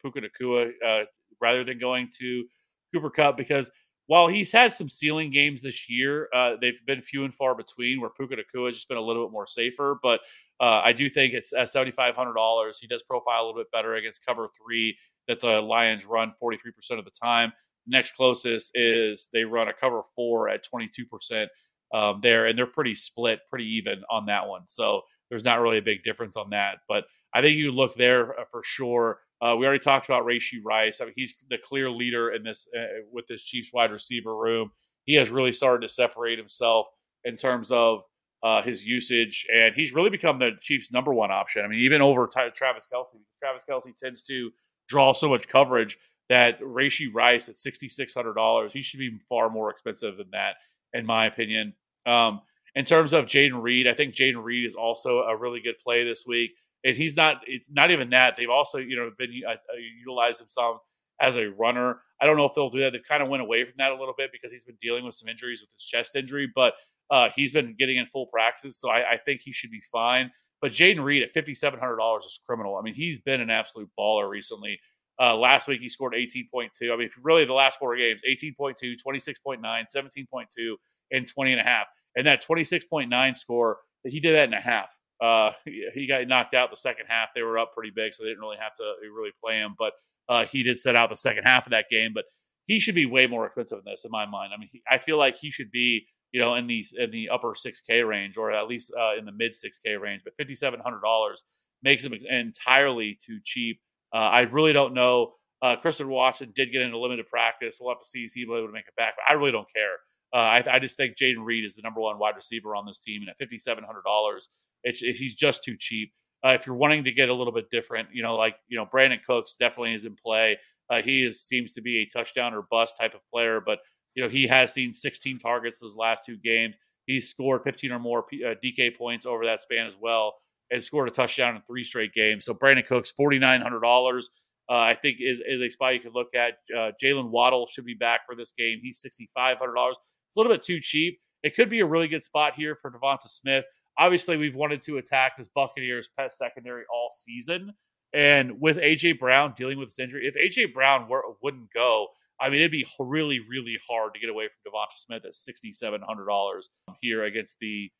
Puka Nacua uh, rather than going to Cooper Cup, because while he's had some ceiling games this year, uh, they've been few and far between. Where Puka Nacua has just been a little bit more safer, but uh, I do think it's at seventy-five hundred dollars. He does profile a little bit better against cover three that the Lions run forty-three percent of the time. Next closest is they run a cover four at twenty-two percent um, there, and they're pretty split, pretty even on that one. So there's not really a big difference on that. But I think you look there for sure. Uh, we already talked about Rasheed Rice. I mean, he's the clear leader in this uh, with this Chiefs wide receiver room. He has really started to separate himself in terms of uh, his usage, and he's really become the Chiefs' number one option. I mean, even over t- Travis Kelce. Travis Kelce tends to draw so much coverage that Rasheed Rice at six thousand six hundred dollars, he should be far more expensive than that, in my opinion. Um, in terms of Jayden Reed, I think Jayden Reed is also a really good play this week. And he's not, it's not even that. They've also, you know, been uh, utilized him some as a runner. I don't know if they'll do that. They've kind of went away from that a little bit because he's been dealing with some injuries with his chest injury, but uh, he's been getting in full practice. So I, I think he should be fine. But Jayden Reed at five thousand seven hundred dollars is criminal. I mean, he's been an absolute baller recently. Uh, last week, he scored eighteen point two. I mean, really the last four games, eighteen point two, twenty-six point nine, seventeen point two, and twenty and a half. And that twenty-six point nine score, he did that in a half. Uh, he got knocked out the second half. They were up pretty big, so they didn't really have to really play him. But uh, he did set out the second half of that game. But he should be way more expensive than this, in my mind. I mean, he, I feel like he should be, you know, in the, in the upper six K range, or at least uh, in the mid six K range. But five thousand seven hundred dollars makes him entirely too cheap. Uh, I really don't know. Uh, Christian Watson did get into limited practice. We'll have to see if he's able to make it back. But I really don't care. Uh, I, I just think Jayden Reed is the number one wide receiver on this team. And at five thousand seven hundred dollars, it's, it, he's just too cheap. Uh, if you're wanting to get a little bit different, you know, like, you know, Brandon Cooks definitely is in play. Uh, he is seems to be a touchdown or bust type of player. But, you know, he has seen sixteen targets those last two games. He's scored fifteen or more P, uh, D K points over that span as well, and scored a touchdown in three straight games. So Brandon Cooks, four thousand nine hundred dollars, uh, I think is, is a spot you could look at. Uh, Jalen Waddle should be back for this game. He's six thousand five hundred dollars. It's a little bit too cheap. It could be a really good spot here for Devonta Smith. Obviously, we've wanted to attack this Buccaneers pet secondary all season. And with A J Brown dealing with this injury, if A J Brown were, wouldn't go, I mean, it'd be really, really hard to get away from Devonta Smith at six thousand seven hundred dollars here against the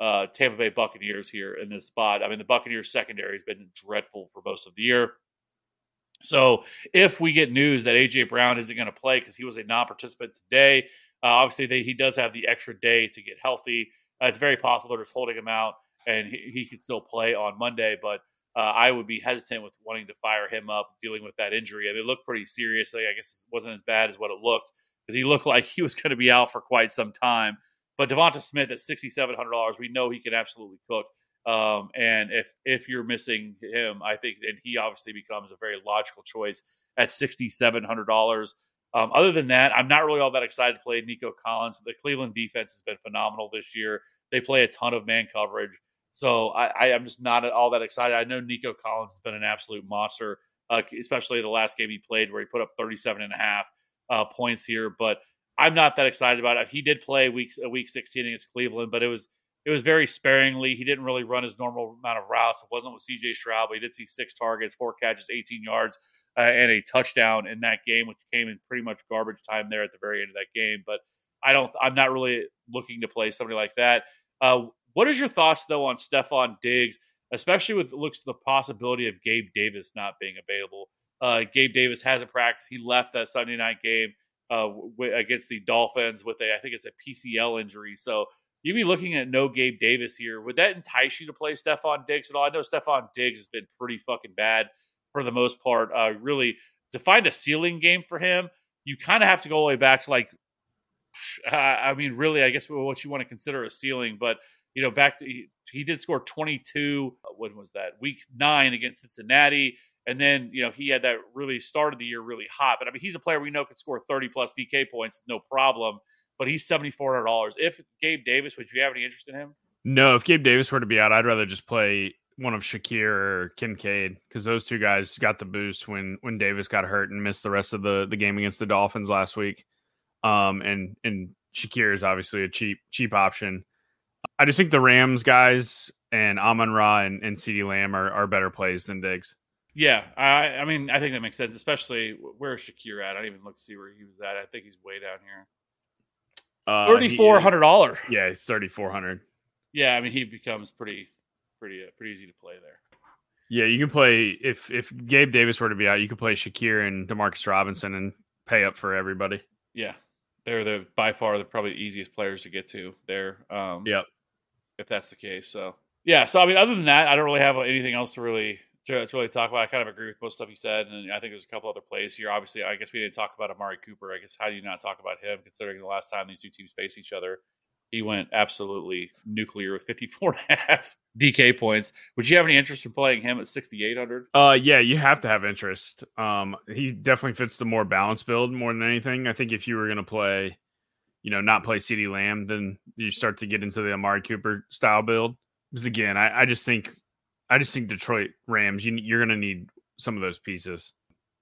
uh, Tampa Bay Buccaneers here in this spot. I mean, the Buccaneers secondary has been dreadful for most of the year. So if we get news that A J Brown isn't going to play because he was a non-participant today, uh, obviously they, he does have the extra day to get healthy. Uh, it's very possible they're just holding him out and he, he could still play on Monday, but uh, I would be hesitant with wanting to fire him up, dealing with that injury. I mean, it looked pretty serious. Like, I guess it wasn't as bad as what it looked because he looked like he was going to be out for quite some time. But Devonta Smith at six thousand seven hundred dollars, we know he can absolutely cook. Um, and if, if you're missing him, I think then he obviously becomes a very logical choice at six thousand seven hundred dollars. Um, other than that, I'm not really all that excited to play Nico Collins. The Cleveland defense has been phenomenal this year. They play a ton of man coverage. So I, I, I'm just not at all that excited. I know Nico Collins has been an absolute monster, uh, especially the last game he played where he put up thirty-seven and a half uh, points here. But I'm not that excited about it. He did play week, week sixteen against Cleveland, but it was It was very sparingly. He didn't really run his normal amount of routes. It wasn't with C J Stroud, but he did see six targets, four catches, eighteen yards, uh, and a touchdown in that game, which came in pretty much garbage time there at the very end of that game. But I don't, I'm not really looking to play somebody like that. Uh, what is your thoughts, though, on Stephon Diggs, especially with looks the possibility of Gabe Davis not being available? Uh, Gabe Davis hasn't practiced. He left that Sunday night game uh, w- against the Dolphins with a, I think it's a P C L injury. So you'd be looking at no Gabe Davis here. Would that entice you to play Stephon Diggs at all? I know Stephon Diggs has been pretty fucking bad for the most part. Uh, really, to find a ceiling game for him, you kind of have to go all the way back to like, uh, I mean, really, I guess what you want to consider a ceiling. But, you know, back to, he, he did score twenty-two. When was that? Week nine against Cincinnati. And then, you know, he had that really started the year really hot. But, I mean, he's a player we know could score thirty-plus D K points, no problem. But he's seven thousand four hundred dollars. If Gabe Davis, would you have any interest in him? No, if Gabe Davis were to be out, I'd rather just play one of Shakir or Kincaid because those two guys got the boost when when Davis got hurt and missed the rest of the, the game against the Dolphins last week. Um, and and Shakir is obviously a cheap cheap option. I just think the Rams guys and Amon-Ra and, and Ceedee Lamb are, are better plays than Diggs. Yeah, I, I mean, I think that makes sense, especially where is Shakir at? I didn't even look to see where he was at. I think he's way down here. thirty-four hundred dollars. Uh, yeah, it's thirty-four hundred dollars. Yeah, I mean, he becomes pretty, pretty, uh, pretty easy to play there. Yeah, you can play if if Gabe Davis were to be out, you could play Shakir and DeMarcus Robinson and pay up for everybody. Yeah, they're the by far the probably the easiest players to get to there. Um, yep, if that's the case. So yeah, so I mean, other than that, I don't really have anything else to really to, to really talk about. I kind of agree with most stuff you said, and I think there's a couple other plays here. Obviously, I guess we didn't talk about Amari Cooper. I guess how do you not talk about him considering the last time these two teams faced each other, he went absolutely nuclear with fifty-four and a half D K points. Would you have any interest in playing him at six thousand eight hundred? Uh, yeah, you have to have interest. Um, he definitely fits the more balanced build more than anything. I think if you were going to play, you know, not play CeeDee Lamb, then you start to get into the Amari Cooper style build. Because again, I, I just think. I just think Detroit Rams, you, you're going to need some of those pieces.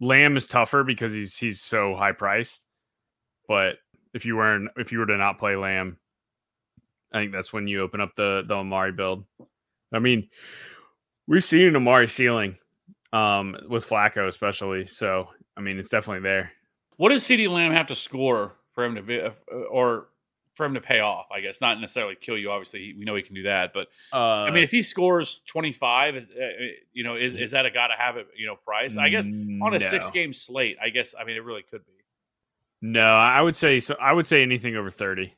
Lamb is tougher because he's he's so high priced. But if you were in, if you were to not play Lamb, I think that's when you open up the the Amari build. I mean, we've seen an Amari ceiling um, with Flacco especially. So I mean, it's definitely there. What does CeeDee Lamb have to score for him to be or? For him to pay off, I guess, not necessarily kill you. Obviously, we know he can do that, but uh, I mean, if he scores twenty-five, you know, is is that a gotta have it, you know, price? I guess on a no. six game slate, I guess. I mean, it really could be. No, I would say so. I would say anything over thirty.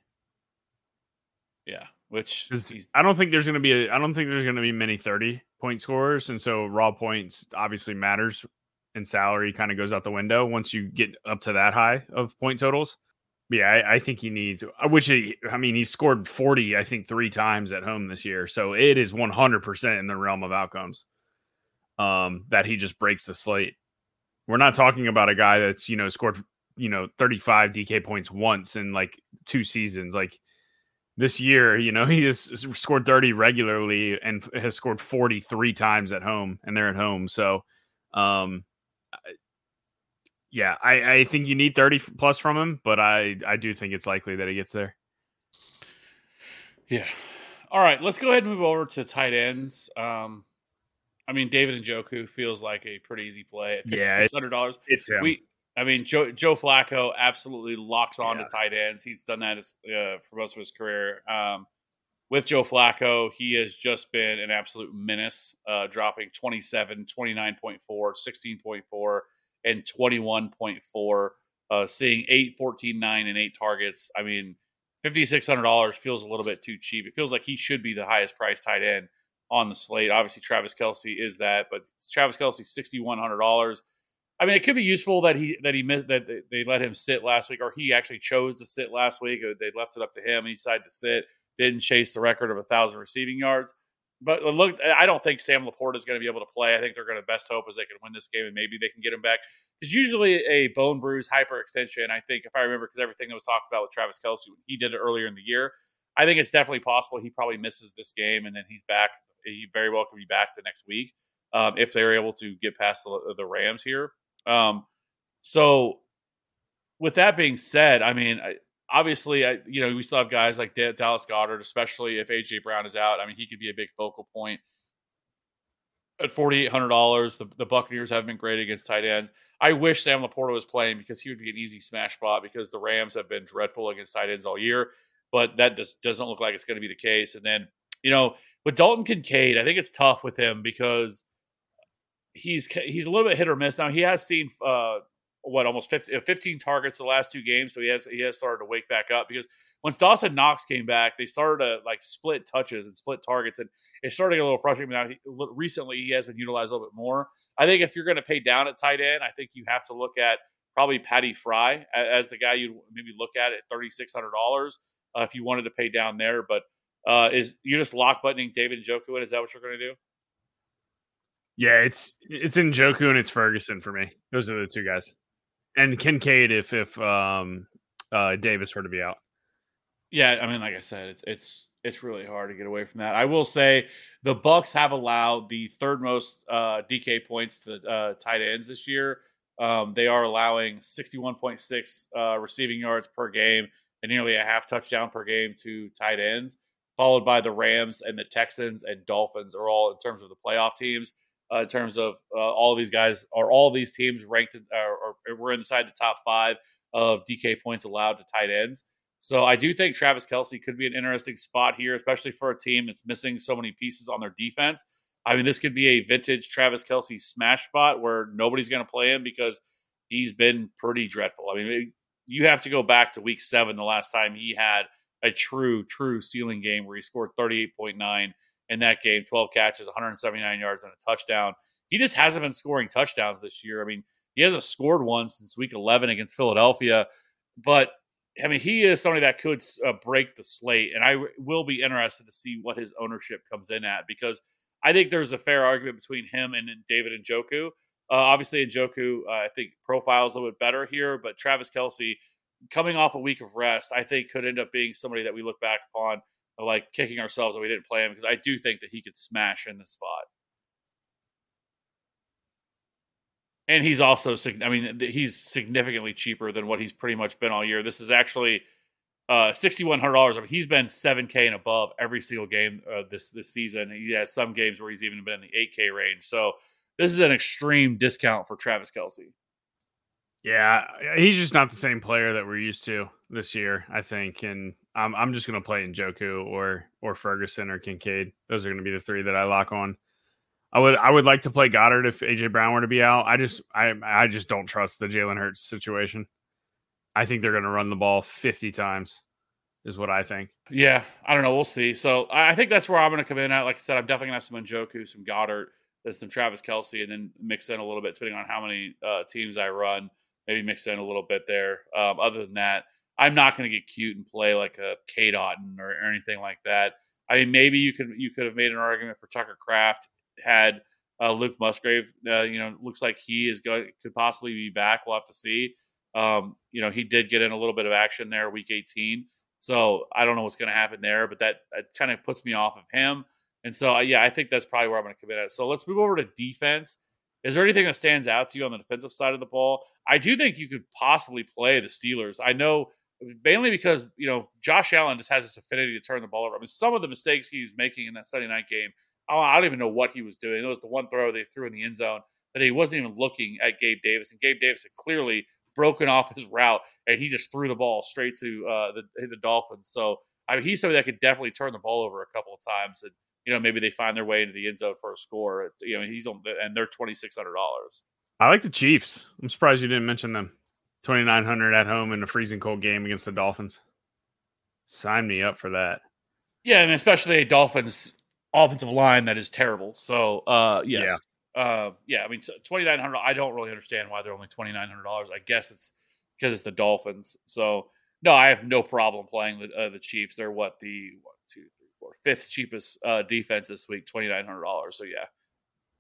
Yeah, which I don't think there's going to be. A, I don't think there's going to be many thirty point scorers, and so raw points obviously matters, and salary kind of goes out the window once you get up to that high of point totals. Yeah, I, I think he needs, which he, I mean, he scored forty, I think, three times at home this year. So it is one hundred percent in the realm of outcomes um, that he just breaks the slate. We're not talking about a guy that's, you know, scored, you know, thirty-five D K points once in like two seasons. Like this year, you know, he has scored thirty regularly and has scored forty-three times at home, and they're at home. So, um, I, Yeah, I, I think you need thirty plus from him, but I, I do think it's likely that he gets there. Yeah. All right, let's go ahead and move over to tight ends. Um, I mean, David Njoku feels like a pretty easy play. It yeah, six hundred dollars. It's him. We I mean, Joe, Joe Flacco absolutely locks on yeah. to tight ends. He's done that as, uh, for most of his career. Um, with Joe Flacco, he has just been an absolute menace, uh, dropping twenty-seven, twenty-nine point four, sixteen point four, and twenty-one point four, uh, seeing eight, fourteen, nine, and eight targets. I mean, five thousand six hundred dollars feels a little bit too cheap. It feels like he should be the highest priced tight end on the slate. Obviously, Travis Kelce is that, but Travis Kelce, six thousand one hundred dollars. I mean, it could be useful that he that he missed, that they let him sit last week, or he actually chose to sit last week. They left it up to him. He decided to sit, didn't chase the record of one thousand receiving yards. But look, I don't think Sam Laporta is going to be able to play. I think they're going to best hope is they can win this game and maybe they can get him back. Because usually a bone bruise, hyperextension, I think, if I remember, because everything that was talked about with Travis Kelce, he did it earlier in the year. I think it's definitely possible he probably misses this game and then he's back. He very well could be back the next week um, if they're able to get past the, the Rams here. Um, so with that being said, I mean, I, obviously, I, you know, we still have guys like D- Dallas Goedert, especially if A J Brown is out. I mean, he could be a big focal point at four thousand eight hundred dollars. The, the Buccaneers have been great against tight ends. I wish Sam Laporta was playing because he would be an easy smash spot because the Rams have been dreadful against tight ends all year, but that just doesn't look like it's going to be the case. And then, you know, with Dalton Kincaid, I think it's tough with him because he's he's a little bit hit or miss. Now, he has seen, uh, what, almost fifteen targets the last two games, so he has he has started to wake back up because once Dawson Knox came back, they started to, like, split touches and split targets, and it's starting to get a little frustrating. Now, he, recently, he has been utilized a little bit more. I think if you're going to pay down at tight end, I think you have to look at probably Patty Fry as the guy you'd maybe look at at three thousand six hundred dollars uh, if you wanted to pay down there, but Uh, is you're just lock buttoning David Njoku in? Is that what you're going to do? Yeah, it's it's Njoku and it's Ferguson for me. Those are the two guys, and Kincaid if if um, uh, Davis were to be out. Yeah, I mean, like I said, it's it's it's really hard to get away from that. I will say the Bucks have allowed the third most uh, D K points to uh, tight ends this year. Um, they are allowing sixty-one point six uh, receiving yards per game and nearly a half touchdown per game to tight ends, followed by the Rams and the Texans and Dolphins are all, in terms of the playoff teams, uh, in terms of uh, all these guys, are all these teams ranked uh, or, or we're inside the top five of D K points allowed to tight ends. So I do think Travis Kelce could be an interesting spot here, especially for a team that's missing so many pieces on their defense. I mean, this could be a vintage Travis Kelce smash spot where nobody's going to play him because he's been pretty dreadful. I mean, you have to go back to week seven, the last time he had a true, true ceiling game where he scored thirty-eight point nine in that game, twelve catches, one hundred seventy-nine yards, and a touchdown. He just hasn't been scoring touchdowns this year. I mean, he hasn't scored one since week eleven against Philadelphia. But, I mean, he is somebody that could uh, break the slate, and I w- will be interested to see what his ownership comes in at because I think there's a fair argument between him and, and David Njoku. Uh, obviously, Njoku, uh, I think, profiles a little bit better here, but Travis Kelce, coming off a week of rest, I think could end up being somebody that we look back upon, like kicking ourselves that we didn't play him, because I do think that he could smash in the spot. And he's also, I mean, he's significantly cheaper than what he's pretty much been all year. This is actually uh, six thousand one hundred dollars. I mean, he's been seven K and above every single game uh, this, this season. He has some games where he's even been in the eight K range. So this is an extreme discount for Travis Kelce. Yeah, he's just not the same player that we're used to this year, I think. And I'm I'm just going to play Njoku or or Ferguson or Kincaid. Those are going to be the three that I lock on. I would I would like to play Goddard if A J Brown were to be out. I just I I just don't trust the Jalen Hurts situation. I think they're going to run the ball fifty times, is what I think. Yeah, I don't know. We'll see. So I think that's where I'm going to come in at. Like I said, I'm definitely going to have some Njoku, some Goddard, some Travis Kelce, and then mix in a little bit depending on how many uh, teams I run. Maybe mix in a little bit there. Um, other than that, I'm not going to get cute and play like a Cade Otton or, or anything like that. I mean, maybe you could you could have made an argument for Tucker Kraft had uh, Luke Musgrave. Uh, you know, looks like he is going could possibly be back. We'll have to see. Um, you know, he did get in a little bit of action there, week eighteen. So I don't know what's going to happen there, but that, that kind of puts me off of him. And so yeah, I think that's probably where I'm going to commit at. So let's move over to defense. Is there anything that stands out to you on the defensive side of the ball? I do think you could possibly play the Steelers. I know mainly because, you know, Josh Allen just has this affinity to turn the ball over. I mean, some of the mistakes he was making in that Sunday night game, I don't even know what he was doing. It was the one throw they threw in the end zone that he wasn't even looking at Gabe Davis. And Gabe Davis had clearly broken off his route, and he just threw the ball straight to uh, the the Dolphins. So, I mean, he's somebody that could definitely turn the ball over a couple of times, and, you know, maybe they find their way into the end zone for a score. You know, he's on, and they're twenty-six hundred dollars. I like the Chiefs. I'm surprised you didn't mention them. twenty-nine hundred at home in a freezing cold game against the Dolphins. Sign me up for that. Yeah, and especially a Dolphins offensive line that is terrible. So, uh, yes. Yeah. Uh, yeah, I mean, twenty-nine hundred dollars, I don't really understand why they're only twenty-nine hundred dollars. I guess it's because it's the Dolphins. So, no, I have no problem playing the, uh, the Chiefs. They're what, the one, two, three, four, fifth cheapest uh, defense this week, twenty-nine hundred dollars. So, yeah.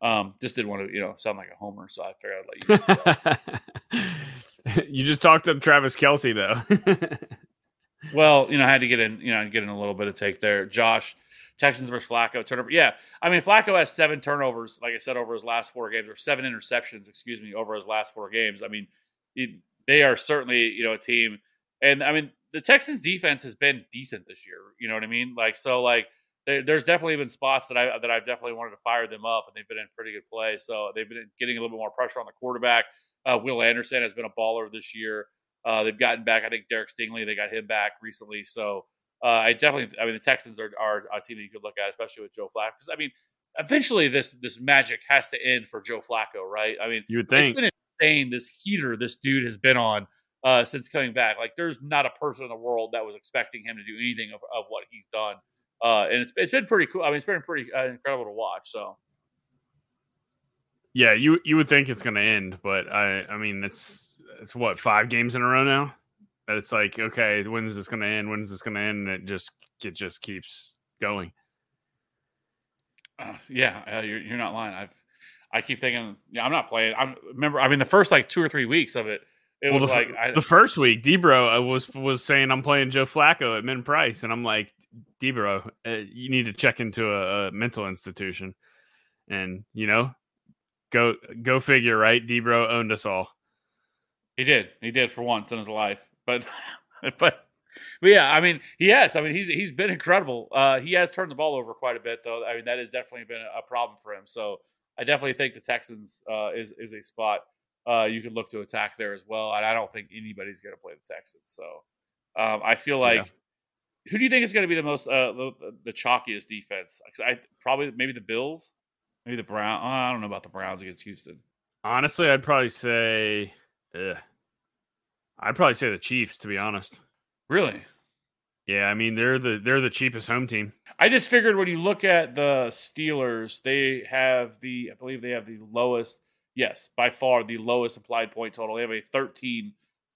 Um, just didn't want to, you know, sound like a homer, so I figured I'd let you just You just talked up Travis Kelce, though. Well, you know, I had to get in, you know, get in a little bit of take there. Josh, Texans versus Flacco, turnover. Yeah, I mean, Flacco has seven turnovers, like I said, over his last four games, or seven interceptions, excuse me, over his last four games. I mean, it, they are certainly, you know, a team. And, I mean, the Texans' defense has been decent this year. You know what I mean? Like, so, like, they, there's definitely been spots that, I, that I've definitely wanted to fire them up, and they've been in pretty good play. So they've been getting a little bit more pressure on the quarterback. Uh, Will Anderson has been a baller this year. Uh, they've gotten back, I think, Derek Stingley. They got him back recently. So uh, I definitely, I mean, the Texans are, are a team that you could look at, especially with Joe Flacco. Because, I mean, eventually this this magic has to end for Joe Flacco, right? I mean, you would think. It's been insane, this heater this dude has been on uh, since coming back. Like, there's not a person in the world that was expecting him to do anything of, of what he's done. Uh, and it's it's been pretty cool. I mean, it's been pretty uh, incredible to watch, so. Yeah, you you would think it's going to end, but I I mean it's it's what five games in a row now. That it's like, okay, when is this going to end? When is this going to end? And it just it just keeps going. Uh, yeah, uh, you're you're not lying. I've I keep thinking yeah, I'm not playing. I remember. I mean, the first like two or three weeks of it, it well, was the, like I, the first week. D-Bro I was was saying I'm playing Joe Flacco at min price, and I'm like, D-Bro, uh, you need to check into a, a mental institution, and you know. Go go figure, right? D-Bro owned us all. He did. He did for once in his life. But, but, but yeah, I mean, yes. I mean, he's he's been incredible. Uh, he has turned the ball over quite a bit, though. I mean, that has definitely been a problem for him. So I definitely think the Texans uh, is, is a spot uh, you could look to attack there as well. And I don't think anybody's going to play the Texans. So um, I feel like yeah. – who do you think is going to be the most uh, – the, the chalkiest defense? I probably maybe the Bills. Maybe the Browns. Oh, I don't know about the Browns against Houston. Honestly, I'd probably say, ugh. I'd probably say the Chiefs, to be honest. Really? Yeah, I mean they're the they're the cheapest home team. I just figured when you look at the Steelers, they have the I believe they have the lowest, yes, by far the lowest implied point total. They have a thirteen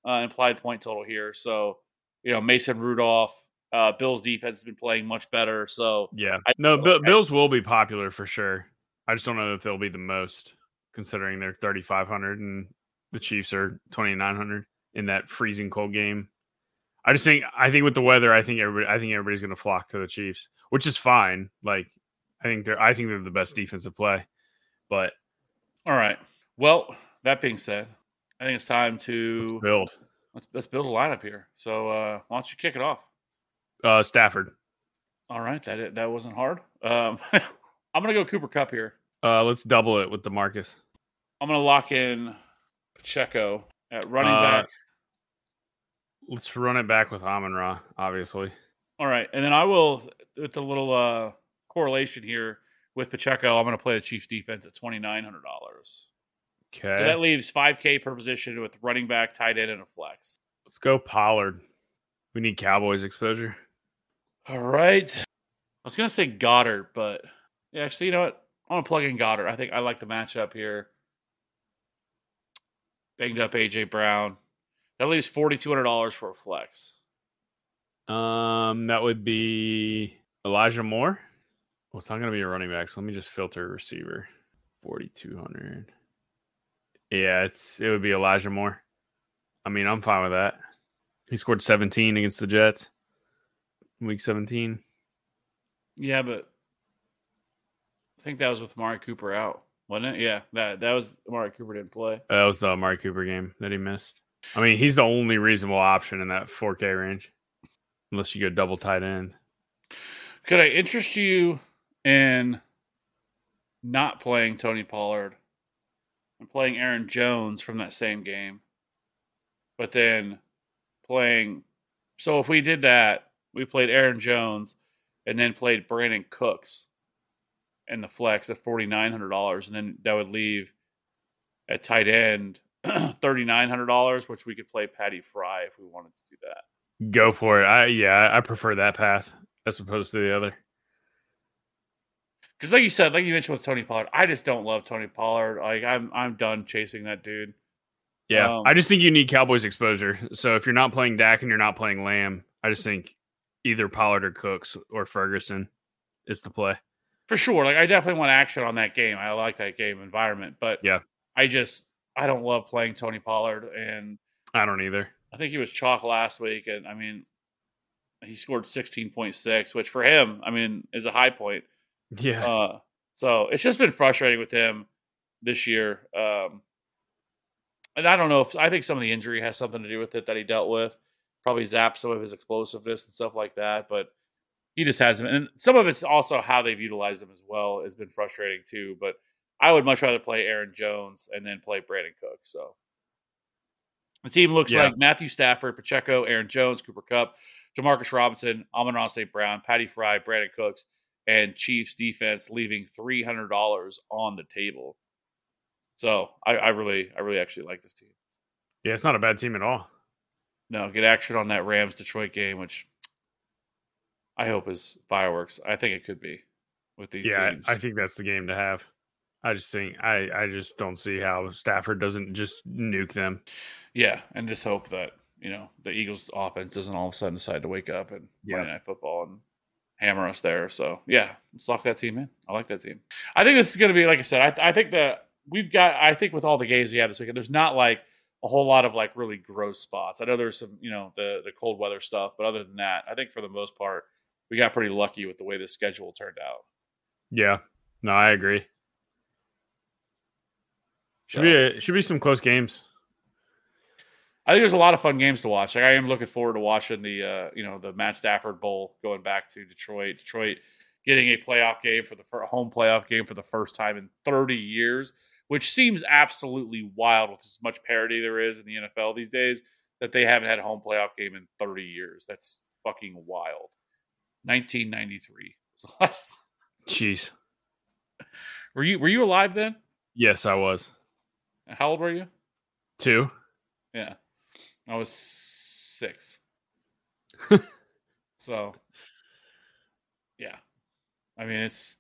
uh, implied point total here. So, you know, Mason Rudolph. Uh, Bills defense has been playing much better. So yeah, I, no, B- Bills will be popular for sure. I just don't know if they'll be the most, considering they're thirty-five hundred and the Chiefs are twenty-nine hundred in that freezing cold game. I just think, I think with the weather, I think everybody, I think everybody's going to flock to the Chiefs, which is fine. Like, I think they're, I think they're the best defensive play. But all right. Well, that being said, I think it's time to let's build. Let's let's build a lineup here. So uh, why don't you kick it off? Uh, Stafford. All right, that that wasn't hard. Um, I'm going to go Cooper Cup here. Uh, let's double it with DeMarcus. I'm going to lock in Pacheco at running uh, back. Let's run it back with Amon-Ra, obviously. All right. And then I will, with a little uh, correlation here with Pacheco, I'm going to play the Chiefs defense at twenty-nine hundred dollars. Okay. So that leaves five K per position with running back, tight end, and a flex. Let's go Pollard. We need Cowboys exposure. All right. I was going to say Goddard, but... Yeah, actually, you know what? I'm going to plug in Goddard. I think I like the matchup here. Banged up A J Brown. That leaves forty-two hundred dollars for a flex. Um, that would be Elijah Moore. Well, it's not going to be a running back, so let me just filter receiver. forty-two hundred dollars. Yeah, it's it would be Elijah Moore. I mean, I'm fine with that. He scored seventeen against the Jets. Week seventeen. Yeah, but... I think that was with Amari Cooper out, wasn't it? Yeah, that that was Amari Cooper didn't play. That was the Amari Cooper game that he missed. I mean, he's the only reasonable option in that four K range, unless you go double tight end. Could I interest you in not playing Tony Pollard and playing Aaron Jones from that same game but then playing. So if we did that, we played Aaron Jones and then played Brandon Cooks in the flex at four thousand nine hundred dollars. And then that would leave at tight end three thousand nine hundred dollars, which we could play Patty Fry if we wanted to do that. Go for it. I Yeah, I prefer that path as opposed to the other. Because like you said, like you mentioned with Tony Pollard, I just don't love Tony Pollard. Like I'm I'm done chasing that dude. Yeah, um, I just think you need Cowboys exposure. So if you're not playing Dak and you're not playing Lamb, I just think either Pollard or Cooks or Ferguson is the play. For sure. Like I definitely want action on that game. I like that game environment. But yeah, I just I don't love playing Tony Pollard. And I don't either. I think he was chalk last week. And I mean, he scored sixteen point six, which for him, I mean, is a high point. Yeah. Uh, so it's just been frustrating with him this year. Um, and I don't know if I think some of the injury has something to do with it that he dealt with. Probably zapped some of his explosiveness and stuff like that. But he just hasn't. And some of it's also how they've utilized him as well has been frustrating too. But I would much rather play Aaron Jones and then play Brandon Cooks. So the team looks yeah. like Matthew Stafford, Pacheco, Aaron Jones, Cooper Cup, DeMarcus Robinson, Amon-Ra Saint Brown, Patty Fry, Brandon Cooks, and Chiefs defense, leaving three hundred dollars on the table. So I, I really, I really actually like this team. Yeah, it's not a bad team at all. No, get action on that Rams Detroit game, which I hope is fireworks. I think it could be with these yeah, teams. Yeah, I think that's the game to have. I just think I, I just don't see how Stafford doesn't just nuke them. Yeah, and just hope that, you know, the Eagles offense doesn't all of a sudden decide to wake up and yeah. Monday Night Football and hammer us there. So yeah, let's lock that team in. I like that team. I think this is going to be, like I said, I, th- I think that we've got, I think with all the games we had this weekend, there's not like a whole lot of like really gross spots. I know there's some, you know, the, the cold weather stuff, but other than that, I think for the most part, we got pretty lucky with the way the schedule turned out. Yeah, no, I agree. Should so, be, a, should be some close games. I think there's a lot of fun games to watch. Like I am looking forward to watching the, uh, you know, the Matt Stafford Bowl going back to Detroit. Detroit getting a playoff game for the for a home playoff game for the first time in thirty years, which seems absolutely wild with as much parity there is in the N F L these days that they haven't had a home playoff game in thirty years. That's fucking wild. nineteen ninety-three. Jeez. Were you were you alive then? Yes, I was. How old were you? Two. Yeah. I was six. So, yeah. I mean, it's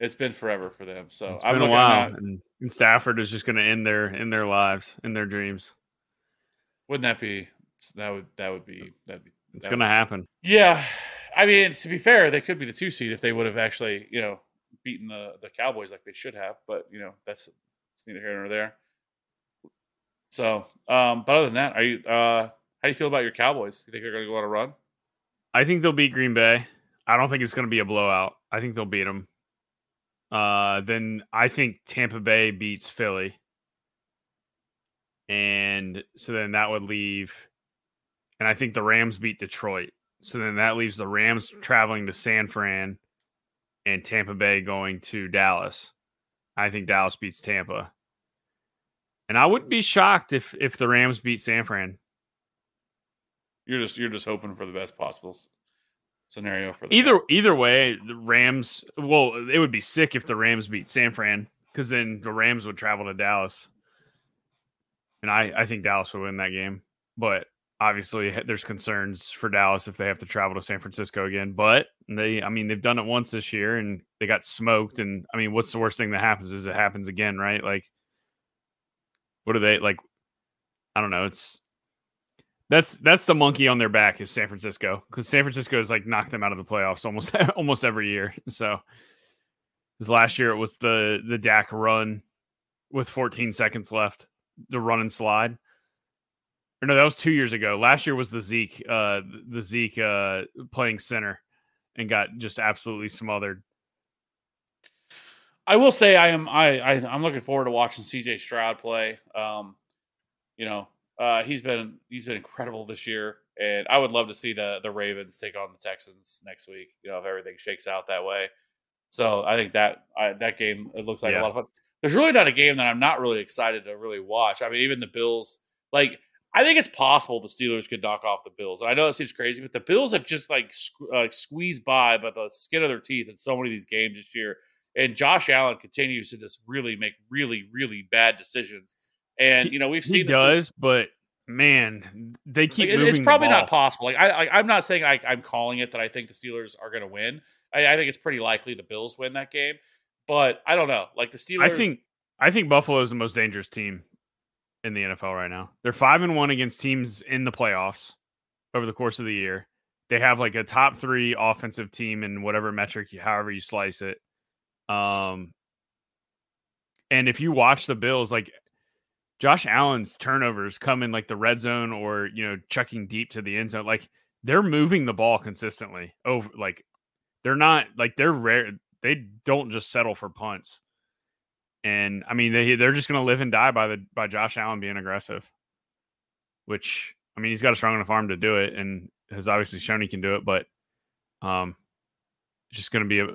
it's been forever for them. So it's been a while, and, and Stafford is just going to end their in their lives, in their dreams. Wouldn't that be? That would that would be that be. It's going to happen. Yeah, I mean, to be fair, they could be the two seed if they would have actually, you know, beaten the the Cowboys like they should have. But you know, that's it's neither here nor there. So, um, but other than that, are you? Uh, how do you feel about your Cowboys? You think they're going to go on a run? I think they'll beat Green Bay. I don't think it's going to be a blowout. I think they'll beat them. Uh, then I think Tampa Bay beats Philly, and so then that would leave. And I think the Rams beat Detroit. So then that leaves the Rams traveling to San Fran, and Tampa Bay going to Dallas. I think Dallas beats Tampa. And I wouldn't be shocked if if the Rams beat San Fran. You're just you're just hoping for the best possible scenario for the either Rams. Either way, the Rams. Well, it would be sick if the Rams beat San Fran because then the Rams would travel to Dallas, and I I think Dallas would win that game. But obviously, there's concerns for Dallas if they have to travel to San Francisco again. But they, I mean, they've done it once this year and they got smoked. And I mean, what's the worst thing that happens is it happens again, right? Like. What are they like? I don't know. It's that's that's the monkey on their back is San Francisco because San Francisco has like knocked them out of the playoffs almost almost every year. So, because last year it was the the Dak run with fourteen seconds left, the run and slide. Or no, that was two years ago. Last year was the Zeke uh, the Zeke uh, playing center and got just absolutely smothered. I will say I am I, I I'm looking forward to watching C J Stroud play. Um, you know, uh, he's been he's been incredible this year, and I would love to see the the Ravens take on the Texans next week. You know, if everything shakes out that way, so I think that I, that game it looks like yeah. a lot of fun. There's really not a game that I'm not really excited to really watch. I mean, even the Bills. Like I think it's possible the Steelers could knock off the Bills. And I know that seems crazy, but the Bills have just like sque- uh, squeezed by by the skin of their teeth in so many of these games this year. And Josh Allen continues to just really make really, really bad decisions. And, you know, we've seen he this. He does, season. But, man, they keep like, moving It's probably the ball. Not possible. Like, I, I, I'm not saying I, I'm calling it that I think the Steelers are going to win. I, I think it's pretty likely the Bills win that game. But I don't know. Like, the Steelers. I think, I think Buffalo is the most dangerous team in the N F L right now. They're five and one against teams in the playoffs over the course of the year. They have like a top three offensive team in whatever metric, you, however you slice it. Um, and if you watch the Bills, like Josh Allen's turnovers come in like the red zone or, you know, chucking deep to the end zone. Like they're moving the ball consistently over. Like they're not like they're rare. They don't just settle for punts. And, I mean, they, they're just going to live and die by the by Josh Allen being aggressive, which, I mean, he's got a strong enough arm to do it and has obviously shown he can do it, but um, just going to be a,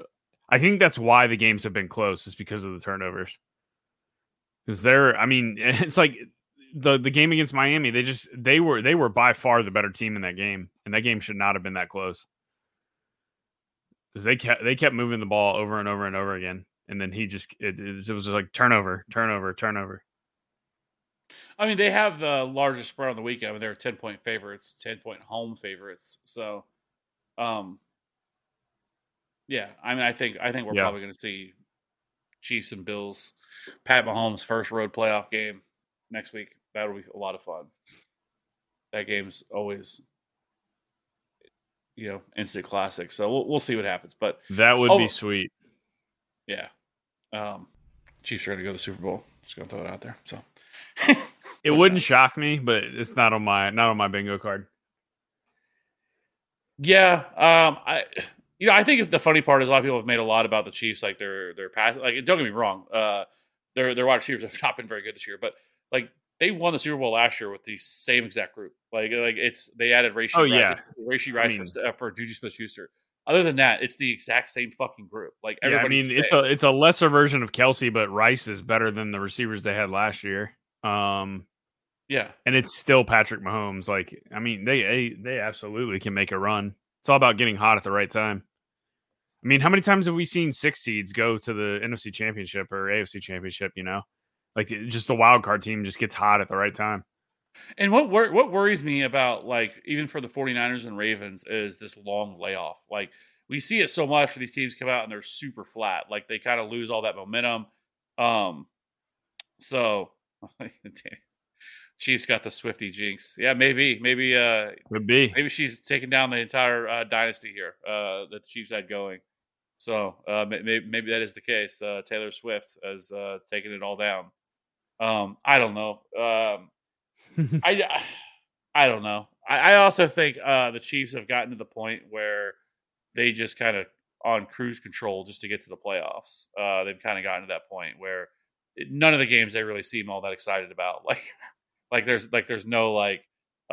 I think that's why the games have been close is because of the turnovers. Because they're, I mean, it's like the the game against Miami, they just, they were, they were by far the better team in that game, and that game should not have been that close. Because they kept, they kept moving the ball over and over and over again. And then he just, it, it was just like turnover, turnover, turnover. I mean, they have the largest spread on the weekend. I mean, they're ten-point favorites, ten-point home favorites. So, um, yeah, I mean, I think I think we're yeah. probably going to see Chiefs and Bills, Pat Mahomes' first road playoff game next week. That'll be a lot of fun. That game's always, you know, instant classic. So we'll, we'll see what happens. But that would oh, be sweet. Yeah. Um, Chiefs are going to go to the Super Bowl. Just going to throw it out there. So it wouldn't shock me, but it's not on my not on my bingo card. Yeah, um, I you know I think it's the funny part is a lot of people have made a lot about the Chiefs, like their their pass. Like don't get me wrong, uh, their their wide receivers have not been very good this year, but like they won the Super Bowl last year with the same exact group. Like like it's they added Rasheed. Oh Rice, yeah, Rasheed Rice I mean, for, uh, for Juju Smith-Schuster. Other than that, it's the exact same fucking group. Like, yeah, I mean, it's a it's a lesser version of Kelce, but Rice is better than the receivers they had last year. Um, yeah, and it's still Patrick Mahomes. Like, I mean, they, they they absolutely can make a run. It's all about getting hot at the right time. I mean, how many times have we seen six seeds go to the N F C Championship or A F C Championship? You know, like just the wild card team just gets hot at the right time. And what wor- what worries me about, like, even for the 49ers and Ravens is this long layoff. Like, we see it so much for these teams come out and they're super flat. Like, they kind of lose all that momentum. Um, so, Chiefs got the Swiftie jinx. Yeah, maybe. Maybe uh, Could be. Maybe she's taking down the entire uh, dynasty here uh, that the Chiefs had going. So, uh, maybe, maybe that is the case. Uh, Taylor Swift has uh, taken it all down. Um, I don't know. Um, I, I don't know. I, I also think uh, the Chiefs have gotten to the point where they just kind of on cruise control just to get to the playoffs. Uh, they've kind of gotten to that point where it, none of the games they really seem all that excited about. Like, like there's like there's no like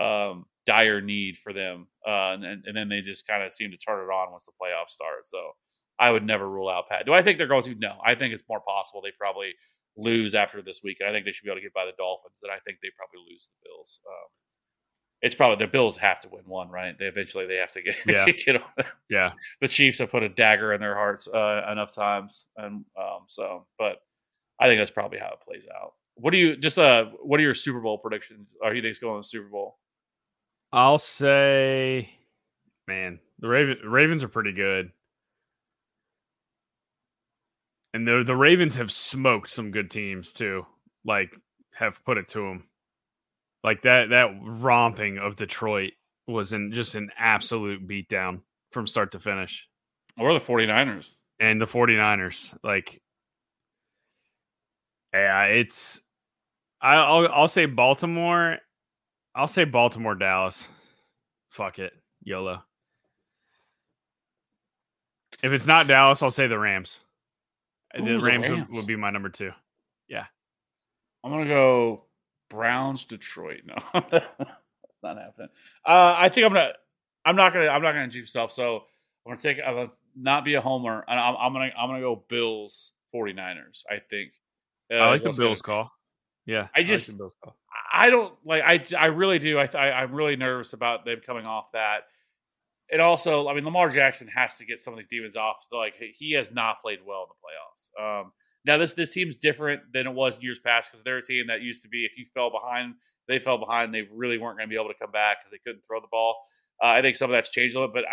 um, dire need for them, uh, and, and then they just kind of seem to turn it on once the playoffs start. So I would never rule out Pat. Do I think they're going to? No, I think it's more possible they probably lose after this week, and I think they should be able to get by the Dolphins, and I think they probably lose the Bills. Um, it's probably the Bills have to win one, right? They eventually they have to get yeah. get on. Yeah, the Chiefs have put a dagger in their hearts uh, enough times, and um, so. But I think that's probably how it plays out. What do you just? Uh, what are your Super Bowl predictions? Or who you think's going to the Super Bowl? I'll say, man, the Raven, Ravens are pretty good. And the the Ravens have smoked some good teams too, like have put it to them. Like that that romping of Detroit was in just an absolute beatdown from start to finish. Or the 49ers. And the 49ers, like, yeah, it's I, I'll I'll say Baltimore. I'll say Baltimore, Dallas. Fuck it, YOLO. If it's not Dallas, I'll say the Rams. Ooh, the Rams, the Rams. Would, would be my number two. Yeah. I'm going to go Browns, Detroit. No, that's not happening. Uh, I think I'm going to, I'm not going to, I'm not going to juke myself. So I'm going to take, I'm going to not be a homer. And I'm, I'm going to, I'm going to go Bills, 49ers. I think. Uh, I like the Bills gonna, call. Yeah. I just, I, like the Bills call. I don't like. I, I really do. I, I I'm really nervous about them coming off that. It also, I mean, Lamar Jackson has to get some of these demons off. So like, he has not played well in the playoffs. Um, now this this team's different than it was in years past because they're a team that used to be if you fell behind, they fell behind. They really weren't going to be able to come back because they couldn't throw the ball. Uh, I think some of that's changed a little bit, but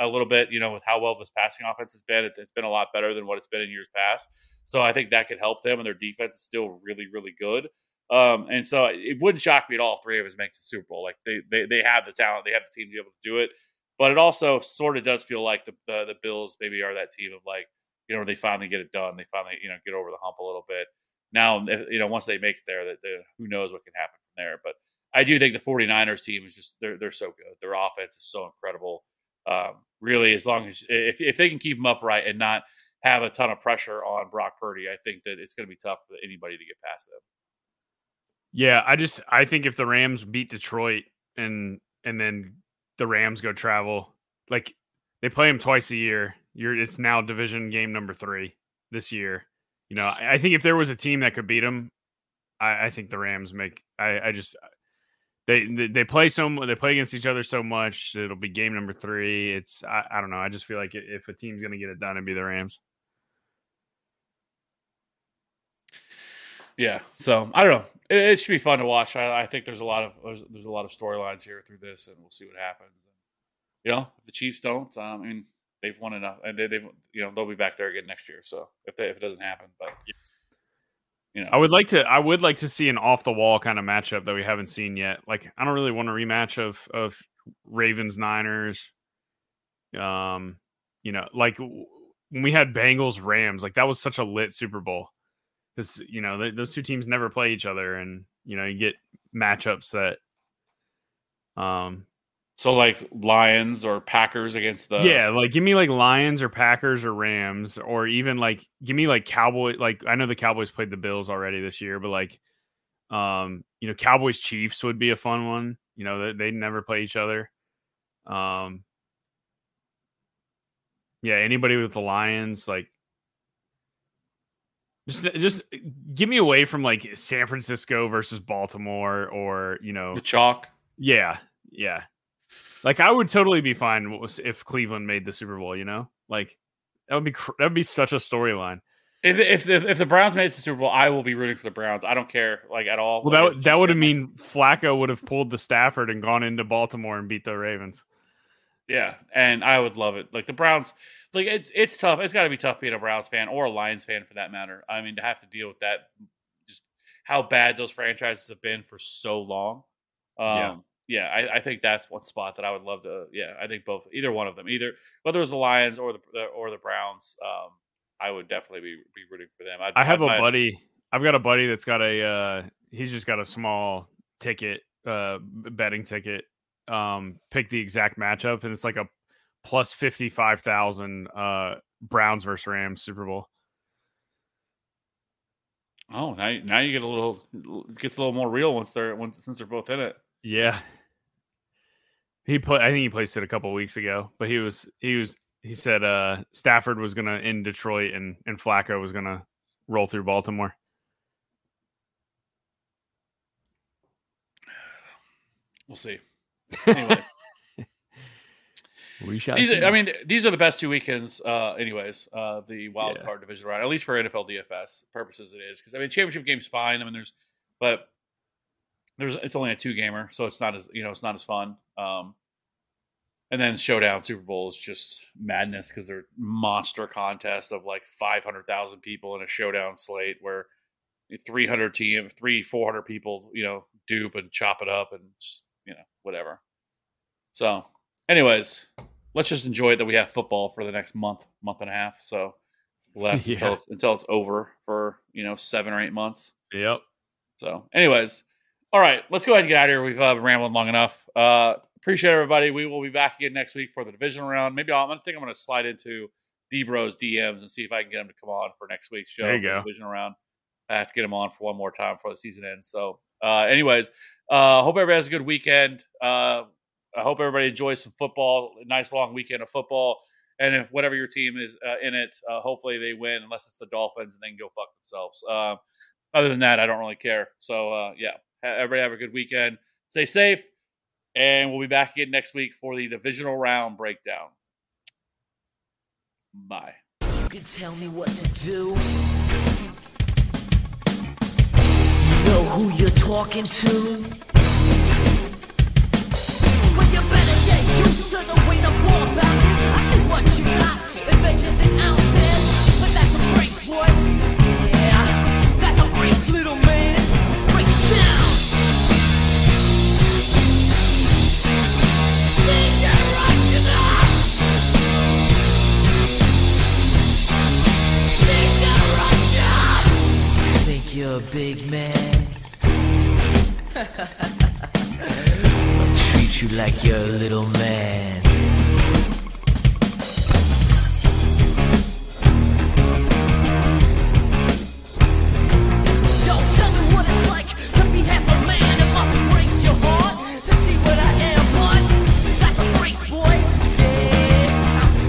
I, a little bit, you know, with how well this passing offense has been, it, it's been a lot better than what it's been in years past. So I think that could help them, and their defense is still really, really good. Um, and so it wouldn't shock me at all three of us make the Super Bowl. Like they, they, they have the talent, they have the team to be able to do it. But it also sort of does feel like the the, the Bills maybe are that team of like, you know, where they finally get it done. They finally, you know, get over the hump a little bit. Now, you know, once they make it there, that who knows what can happen from there. But I do think the 49ers team is just they're they're so good. Their offense is so incredible. Um, really, as long as if if they can keep them upright and not have a ton of pressure on Brock Purdy, I think that it's going to be tough for anybody to get past them. Yeah, I just I think if the Rams beat Detroit and and then the Rams go travel, like they play them twice a year. You're it's now division game number three this year. You know, I, I think if there was a team that could beat them, I, I think the Rams make. I, I just they, they they play so they play against each other so much. It'll be game number three. It's I, I don't know. I just feel like if a team's gonna get it done, it'd be the Rams. Yeah, so I don't know. It, it should be fun to watch. I, I think there's a lot of there's, there's a lot of storylines here through this, and we'll see what happens. And, you know, if the Chiefs don't, um, I mean, they've won enough, and they, they've you know they'll be back there again next year. So if they, if it doesn't happen, but you know, I would like to I would like to see an off the wall kind of matchup that we haven't seen yet. Like I don't really want a rematch of of Ravens Niners. Um, you know, like when we had Bengals Rams, like that was such a lit Super Bowl. Because, you know, th- those two teams never play each other and, you know, you get matchups that. um, So, like, Lions or Packers against the. Yeah, like, give me, like, Lions or Packers or Rams or even, like, give me, like, Cowboys. Like, I know the Cowboys played the Bills already this year, but, like, um, you know, Cowboys Chiefs would be a fun one. You know, they, they never play each other. Um, yeah, anybody with the Lions, like. Just, just give me away from like San Francisco versus Baltimore or, you know, the chalk. Yeah. Yeah. Like I would totally be fine if Cleveland made the Super Bowl, you know, like that would be, that would be such a storyline. If, if, the, if the Browns made the Super Bowl, I will be rooting for the Browns. I don't care like at all. Well, like, that, that would have mean Flacco would have pulled the Stafford and gone into Baltimore and beat the Ravens. Yeah, and I would love it. Like the Browns, like it's it's tough. It's got to be tough being a Browns fan or a Lions fan for that matter. I mean, to have to deal with that, just how bad those franchises have been for so long. Um, yeah, yeah I, I think that's one spot that I would love to. Yeah, I think both, either one of them, either whether it's the Lions or the or the Browns, um, I would definitely be, be rooting for them. I'd, I have I'd, a I'd, buddy. I've got a buddy that's got a. Uh, he's just got a small ticket, uh, betting ticket. Um, pick the exact matchup, and it's like a plus fifty-five thousand uh, Browns versus Rams Super Bowl. Oh, now now you get a little it gets a little more real once they're once since they're both in it. Yeah, he put. I think he placed it a couple weeks ago, but he was he was he said uh, Stafford was gonna end Detroit and and Flacco was gonna roll through Baltimore. We'll see. Anyways, we shall these are, I mean, these are the best two weekends, uh, anyways. Uh, the wild yeah. card division round, at least for N F L D F S purposes, it is because I mean, championship game's fine. I mean, there's, but there's it's only a two gamer, so it's not as you know, it's not as fun. Um, and then showdown Super Bowl is just madness because they're monster contests of like five hundred thousand people in a showdown slate where three hundred team, three four hundred people, you know, dupe and chop it up and just. You know, whatever. So, anyways, let's just enjoy it that we have football for the next month, month and a half. So, left yeah. until, it's, until it's over for, you know, seven or eight months. Yep. So, anyways, all right, let's go ahead and get out of here. We've uh, been rambling long enough. Uh, appreciate everybody. We will be back again next week for the divisional round. Maybe I'll, I think I'm going to slide into D-Bro's D Ms and see if I can get him to come on for next week's show. There you go. Divisional round. I have to get him on for one more time before the season ends. So, uh, anyways, Uh, hope everybody has a good weekend. Uh, I hope everybody enjoys some football, a nice long weekend of football. And if whatever your team is uh, in it, uh, hopefully they win, unless it's the Dolphins and then go fuck themselves. Uh, other than that, I don't really care. So, uh, yeah, Everybody have a good weekend. Stay safe. And we'll be back again next week for the divisional round breakdown. Bye. You can tell me what to do. You know who you're talking to. Well, you better get used to the way the ball bounces. I see what you got, inventions and ounces. But that's a grace, boy. Yeah, that's a grace, little man. Break it down. You're a big man. I'll treat you like you're a little man. Yo, tell me what it's like to be half a man. It must break your heart to see what I am, but that's a break, boy. Yeah,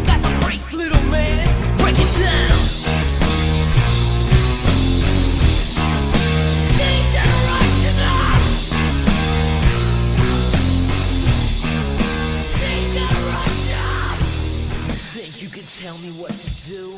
that's a break, little man. Break it down. Tell me what to do.